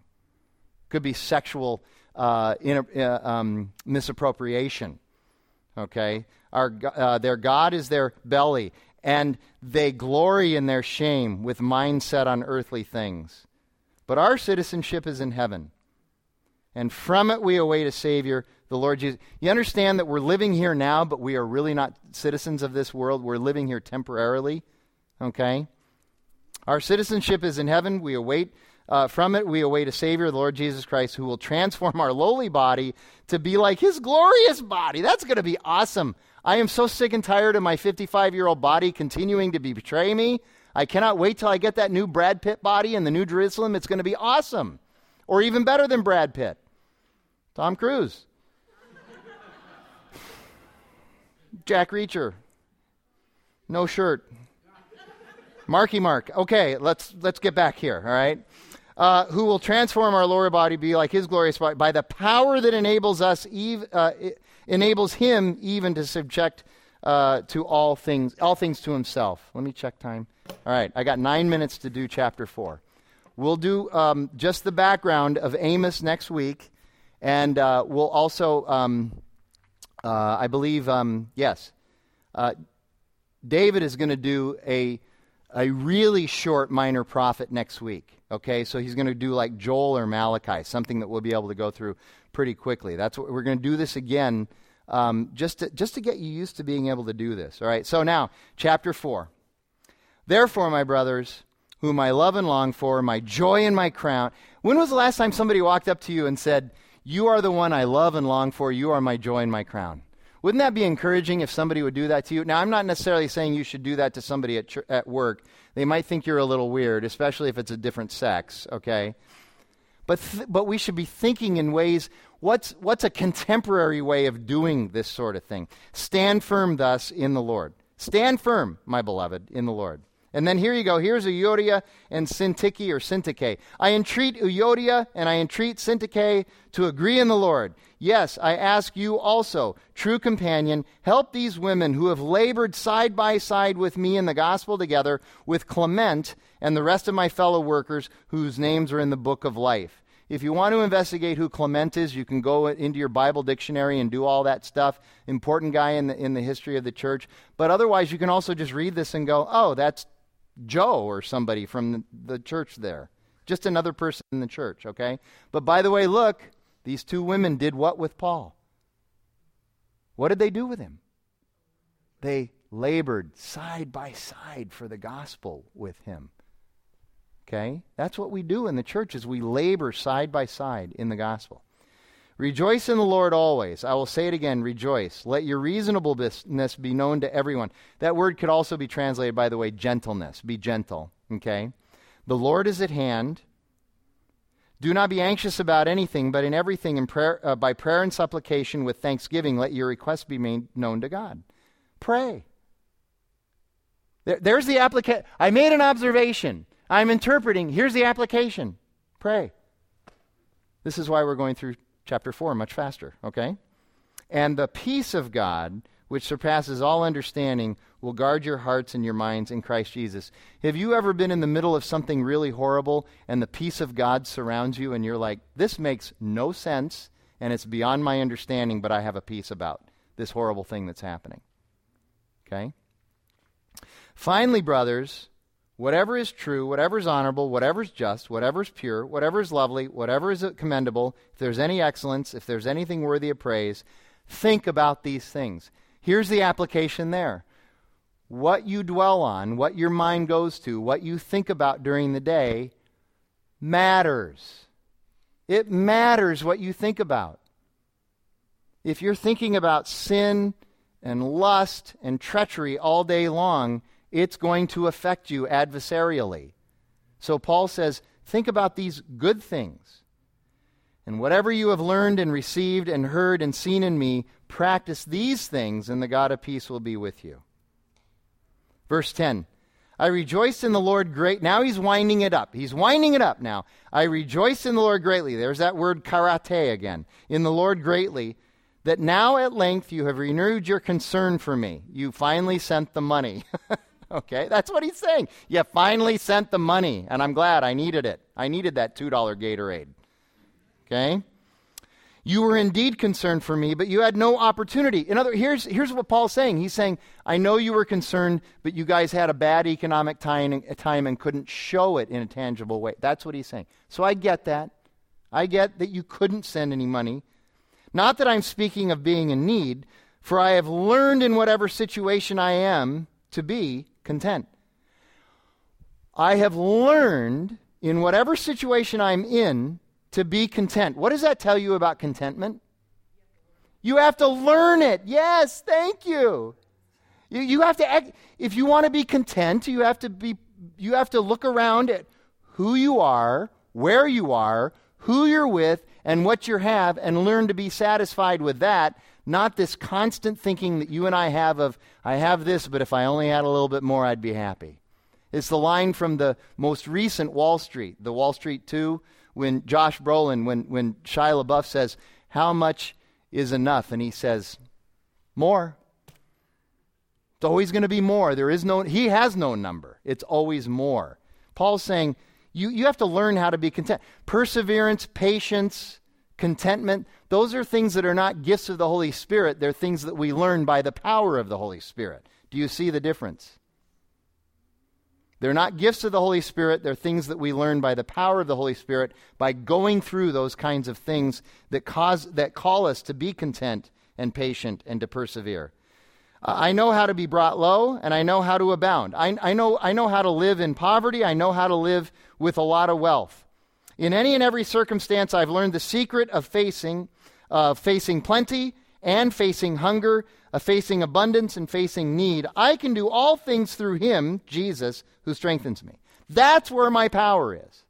It could be sexual uh, in, uh, um, misappropriation. Okay? Our, uh, their God is their belly. And they glory in their shame with mind set on earthly things. But our citizenship is in heaven. And from it we await a Savior, the Lord Jesus. You understand that we're living here now, but we are really not citizens of this world. We're living here temporarily. Okay? Our citizenship is in heaven. We await, uh, from it we await a Savior, the Lord Jesus Christ, who will transform our lowly body to be like his glorious body. That's going to be awesome. I am so sick and tired of my fifty-five-year-old body continuing to betray me. I cannot wait till I get that new Brad Pitt body in the New Jerusalem. It's going to be awesome. Or even better than Brad Pitt. Tom Cruise. Jack Reacher. No shirt. Marky Mark. Okay, let's let's get back here, all right? Uh, who will transform our lower body, be like his glorious body, by the power that enables us, ev- uh, enables him even to subject uh, to all things, all things to himself. Let me check time. All right, I got nine minutes to do chapter four. We'll do um, just the background of Amos next week, and uh, we'll also, um, uh, I believe, um, yes, uh, David is going to do a a really short minor prophet next week. Okay, so he's going to do like Joel or Malachi, something that we'll be able to go through pretty quickly. That's what we're going to do this again, um, just to, just to get you used to being able to do this. All right, so now chapter four. Therefore, my brothers, whom I love and long for, my joy and my crown. When was the last time somebody walked up to you and said, "You are the one I love and long for. You are my joy and my crown"? Wouldn't that be encouraging if somebody would do that to you? Now, I'm not necessarily saying you should do that to somebody at, ch- at work. They might think you're a little weird, especially if it's a different sex, okay? But th- but we should be thinking in ways, what's what's a contemporary way of doing this sort of thing? Stand firm thus in the Lord. Stand firm, my beloved, in the Lord. And then here you go. Here's Euodia and Syntyche or Syntyche. I entreat Euodia and I entreat Syntyche to agree in the Lord. Yes, I ask you also, true companion, help these women who have labored side by side with me in the gospel together with Clement and the rest of my fellow workers whose names are in the book of life. If you want to investigate who Clement is, you can go into your Bible dictionary and do all that stuff. Important guy in the, in the history of the church. But otherwise, you can also just read this and go, oh, that's Joe or somebody from the church there. Just another person in the church, okay? But by the way, look, these two women did what with Paul? What did they do with him? They labored side by side for the gospel with him. Okay? That's what we do in the church, is we labor side by side in the gospel. Rejoice in the Lord always. I will say it again, rejoice. Let your reasonableness be known to everyone. That word could also be translated, by the way, gentleness. Be gentle, okay? The Lord is at hand. Do not be anxious about anything, but in everything, in prayer, uh, by prayer and supplication with thanksgiving, let your requests be made known to God. Pray. There, there's the application. I made an observation. I'm interpreting. Here's the application. Pray. This is why we're going through chapter four much faster, okay? And the peace of God, which surpasses all understanding, will guard your hearts and your minds in Christ Jesus. Have you ever been in the middle of something really horrible and the peace of God surrounds you and you're like, this makes no sense and it's beyond my understanding, but I have a peace about this horrible thing that's happening, okay? Finally, brothers, whatever is true, whatever is honorable, whatever is just, whatever is pure, whatever is lovely, whatever is commendable, if there's any excellence, if there's anything worthy of praise, think about these things. Here's the application there. What you dwell on, what your mind goes to, what you think about during the day matters. It matters what you think about. If you're thinking about sin and lust and treachery all day long, it's going to affect you adversarially. So Paul says, think about these good things. And whatever you have learned and received and heard and seen in me, practice these things, and the God of peace will be with you. Verse ten, I rejoiced in the Lord great. Now he's winding it up. He's winding it up now. I rejoiced in the Lord greatly. There's that word karate again. In the Lord greatly, that now at length you have renewed your concern for me. You finally sent the money. Okay, that's what he's saying. You finally sent the money, and I'm glad I needed it. I needed that two dollar Gatorade. Okay? You were indeed concerned for me, but you had no opportunity. In other, here's here's what Paul's saying. He's saying, I know you were concerned, but you guys had a bad economic time, time and couldn't show it in a tangible way. That's what he's saying. So I get that. I get that you couldn't send any money. Not that I'm speaking of being in need, for I have learned in whatever situation I am to be content. I have learned in whatever situation I'm in to be content. What does that tell you about contentment? You have to learn it. Yes, thank you. You, you have to act, if you want to be content, you have to be you have to look around at who you are, where you are, who you're with, and what you have, and learn to be satisfied with that, not this constant thinking that you and I have of, I have this, but if I only had a little bit more, I'd be happy. It's the line from the most recent Wall Street, the Wall Street two, when Josh Brolin, when, when Shia LaBeouf says, how much is enough? And he says, more. It's always going to be more. There is no, he has no number. It's always more. Paul's saying, you, you have to learn how to be content. Perseverance, patience, contentment, those are things that are not gifts of the Holy Spirit. They're things that we learn by the power of the Holy Spirit. Do you see the difference? They're not gifts of the Holy Spirit. They're things that we learn by the power of the Holy Spirit by going through those kinds of things that cause that call us to be content and patient and to persevere. Uh, I know how to be brought low, and I know how to abound. I, I know I know how to live in poverty. I know how to live with a lot of wealth. In any and every circumstance, I've learned the secret of facing, uh, facing plenty and facing hunger, of facing abundance and facing need. I can do all things through him, Jesus, who strengthens me. That's where my power is.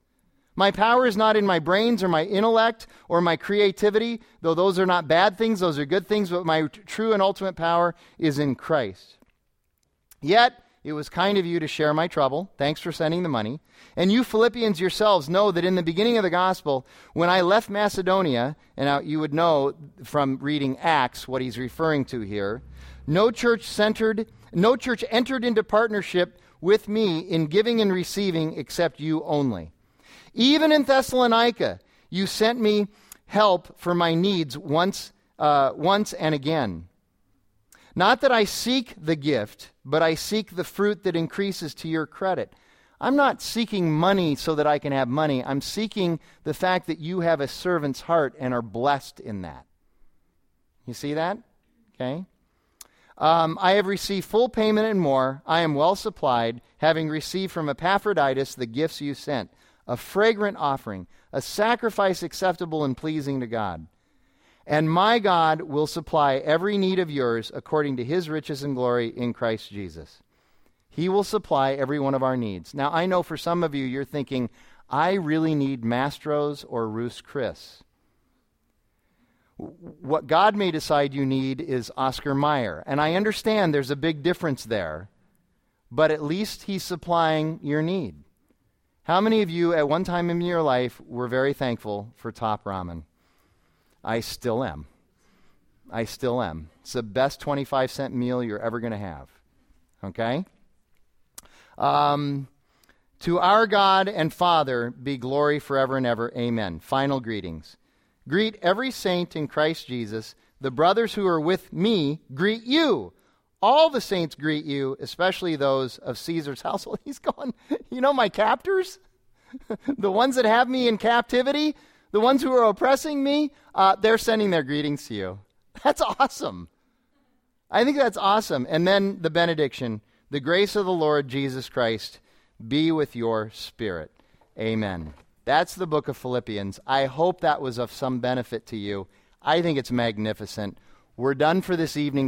My power is not in my brains or my intellect or my creativity, though those are not bad things, those are good things, but my t- true and ultimate power is in Christ. Yet, it was kind of you to share my trouble. Thanks for sending the money. And you Philippians yourselves know that in the beginning of the gospel, when I left Macedonia, and you would know from reading Acts what he's referring to here, no church centered, no church entered into partnership with me in giving and receiving except you only. Even in Thessalonica, you sent me help for my needs once, uh, once and again. Not that I seek the gift, but I seek the fruit that increases to your credit. I'm not seeking money so that I can have money. I'm seeking the fact that you have a servant's heart and are blessed in that. You see that? Okay. Um, I have received full payment and more. I am well supplied, having received from Epaphroditus the gifts you sent, a fragrant offering, a sacrifice acceptable and pleasing to God. And my God will supply every need of yours according to his riches and glory in Christ Jesus. He will supply every one of our needs. Now, I know for some of you, you're thinking, I really need Mastro's or Ruth's Chris. What God may decide you need is Oscar Mayer. And I understand there's a big difference there, but at least he's supplying your need. How many of you at one time in your life were very thankful for Top Ramen? I still am. I still am. It's the best twenty-five cent meal you're ever going to have. Okay? Um, to our God and Father be glory forever and ever. Amen. Final greetings. Greet every saint in Christ Jesus. The brothers who are with me greet you. All the saints greet you, especially those of Caesar's household. He's going, you know my captors? The ones that have me in captivity? The ones who are oppressing me, uh, they're sending their greetings to you. That's awesome. I think that's awesome. And then the benediction, the grace of the Lord Jesus Christ be with your spirit. Amen. That's the book of Philippians. I hope that was of some benefit to you. I think it's magnificent. We're done for this evening.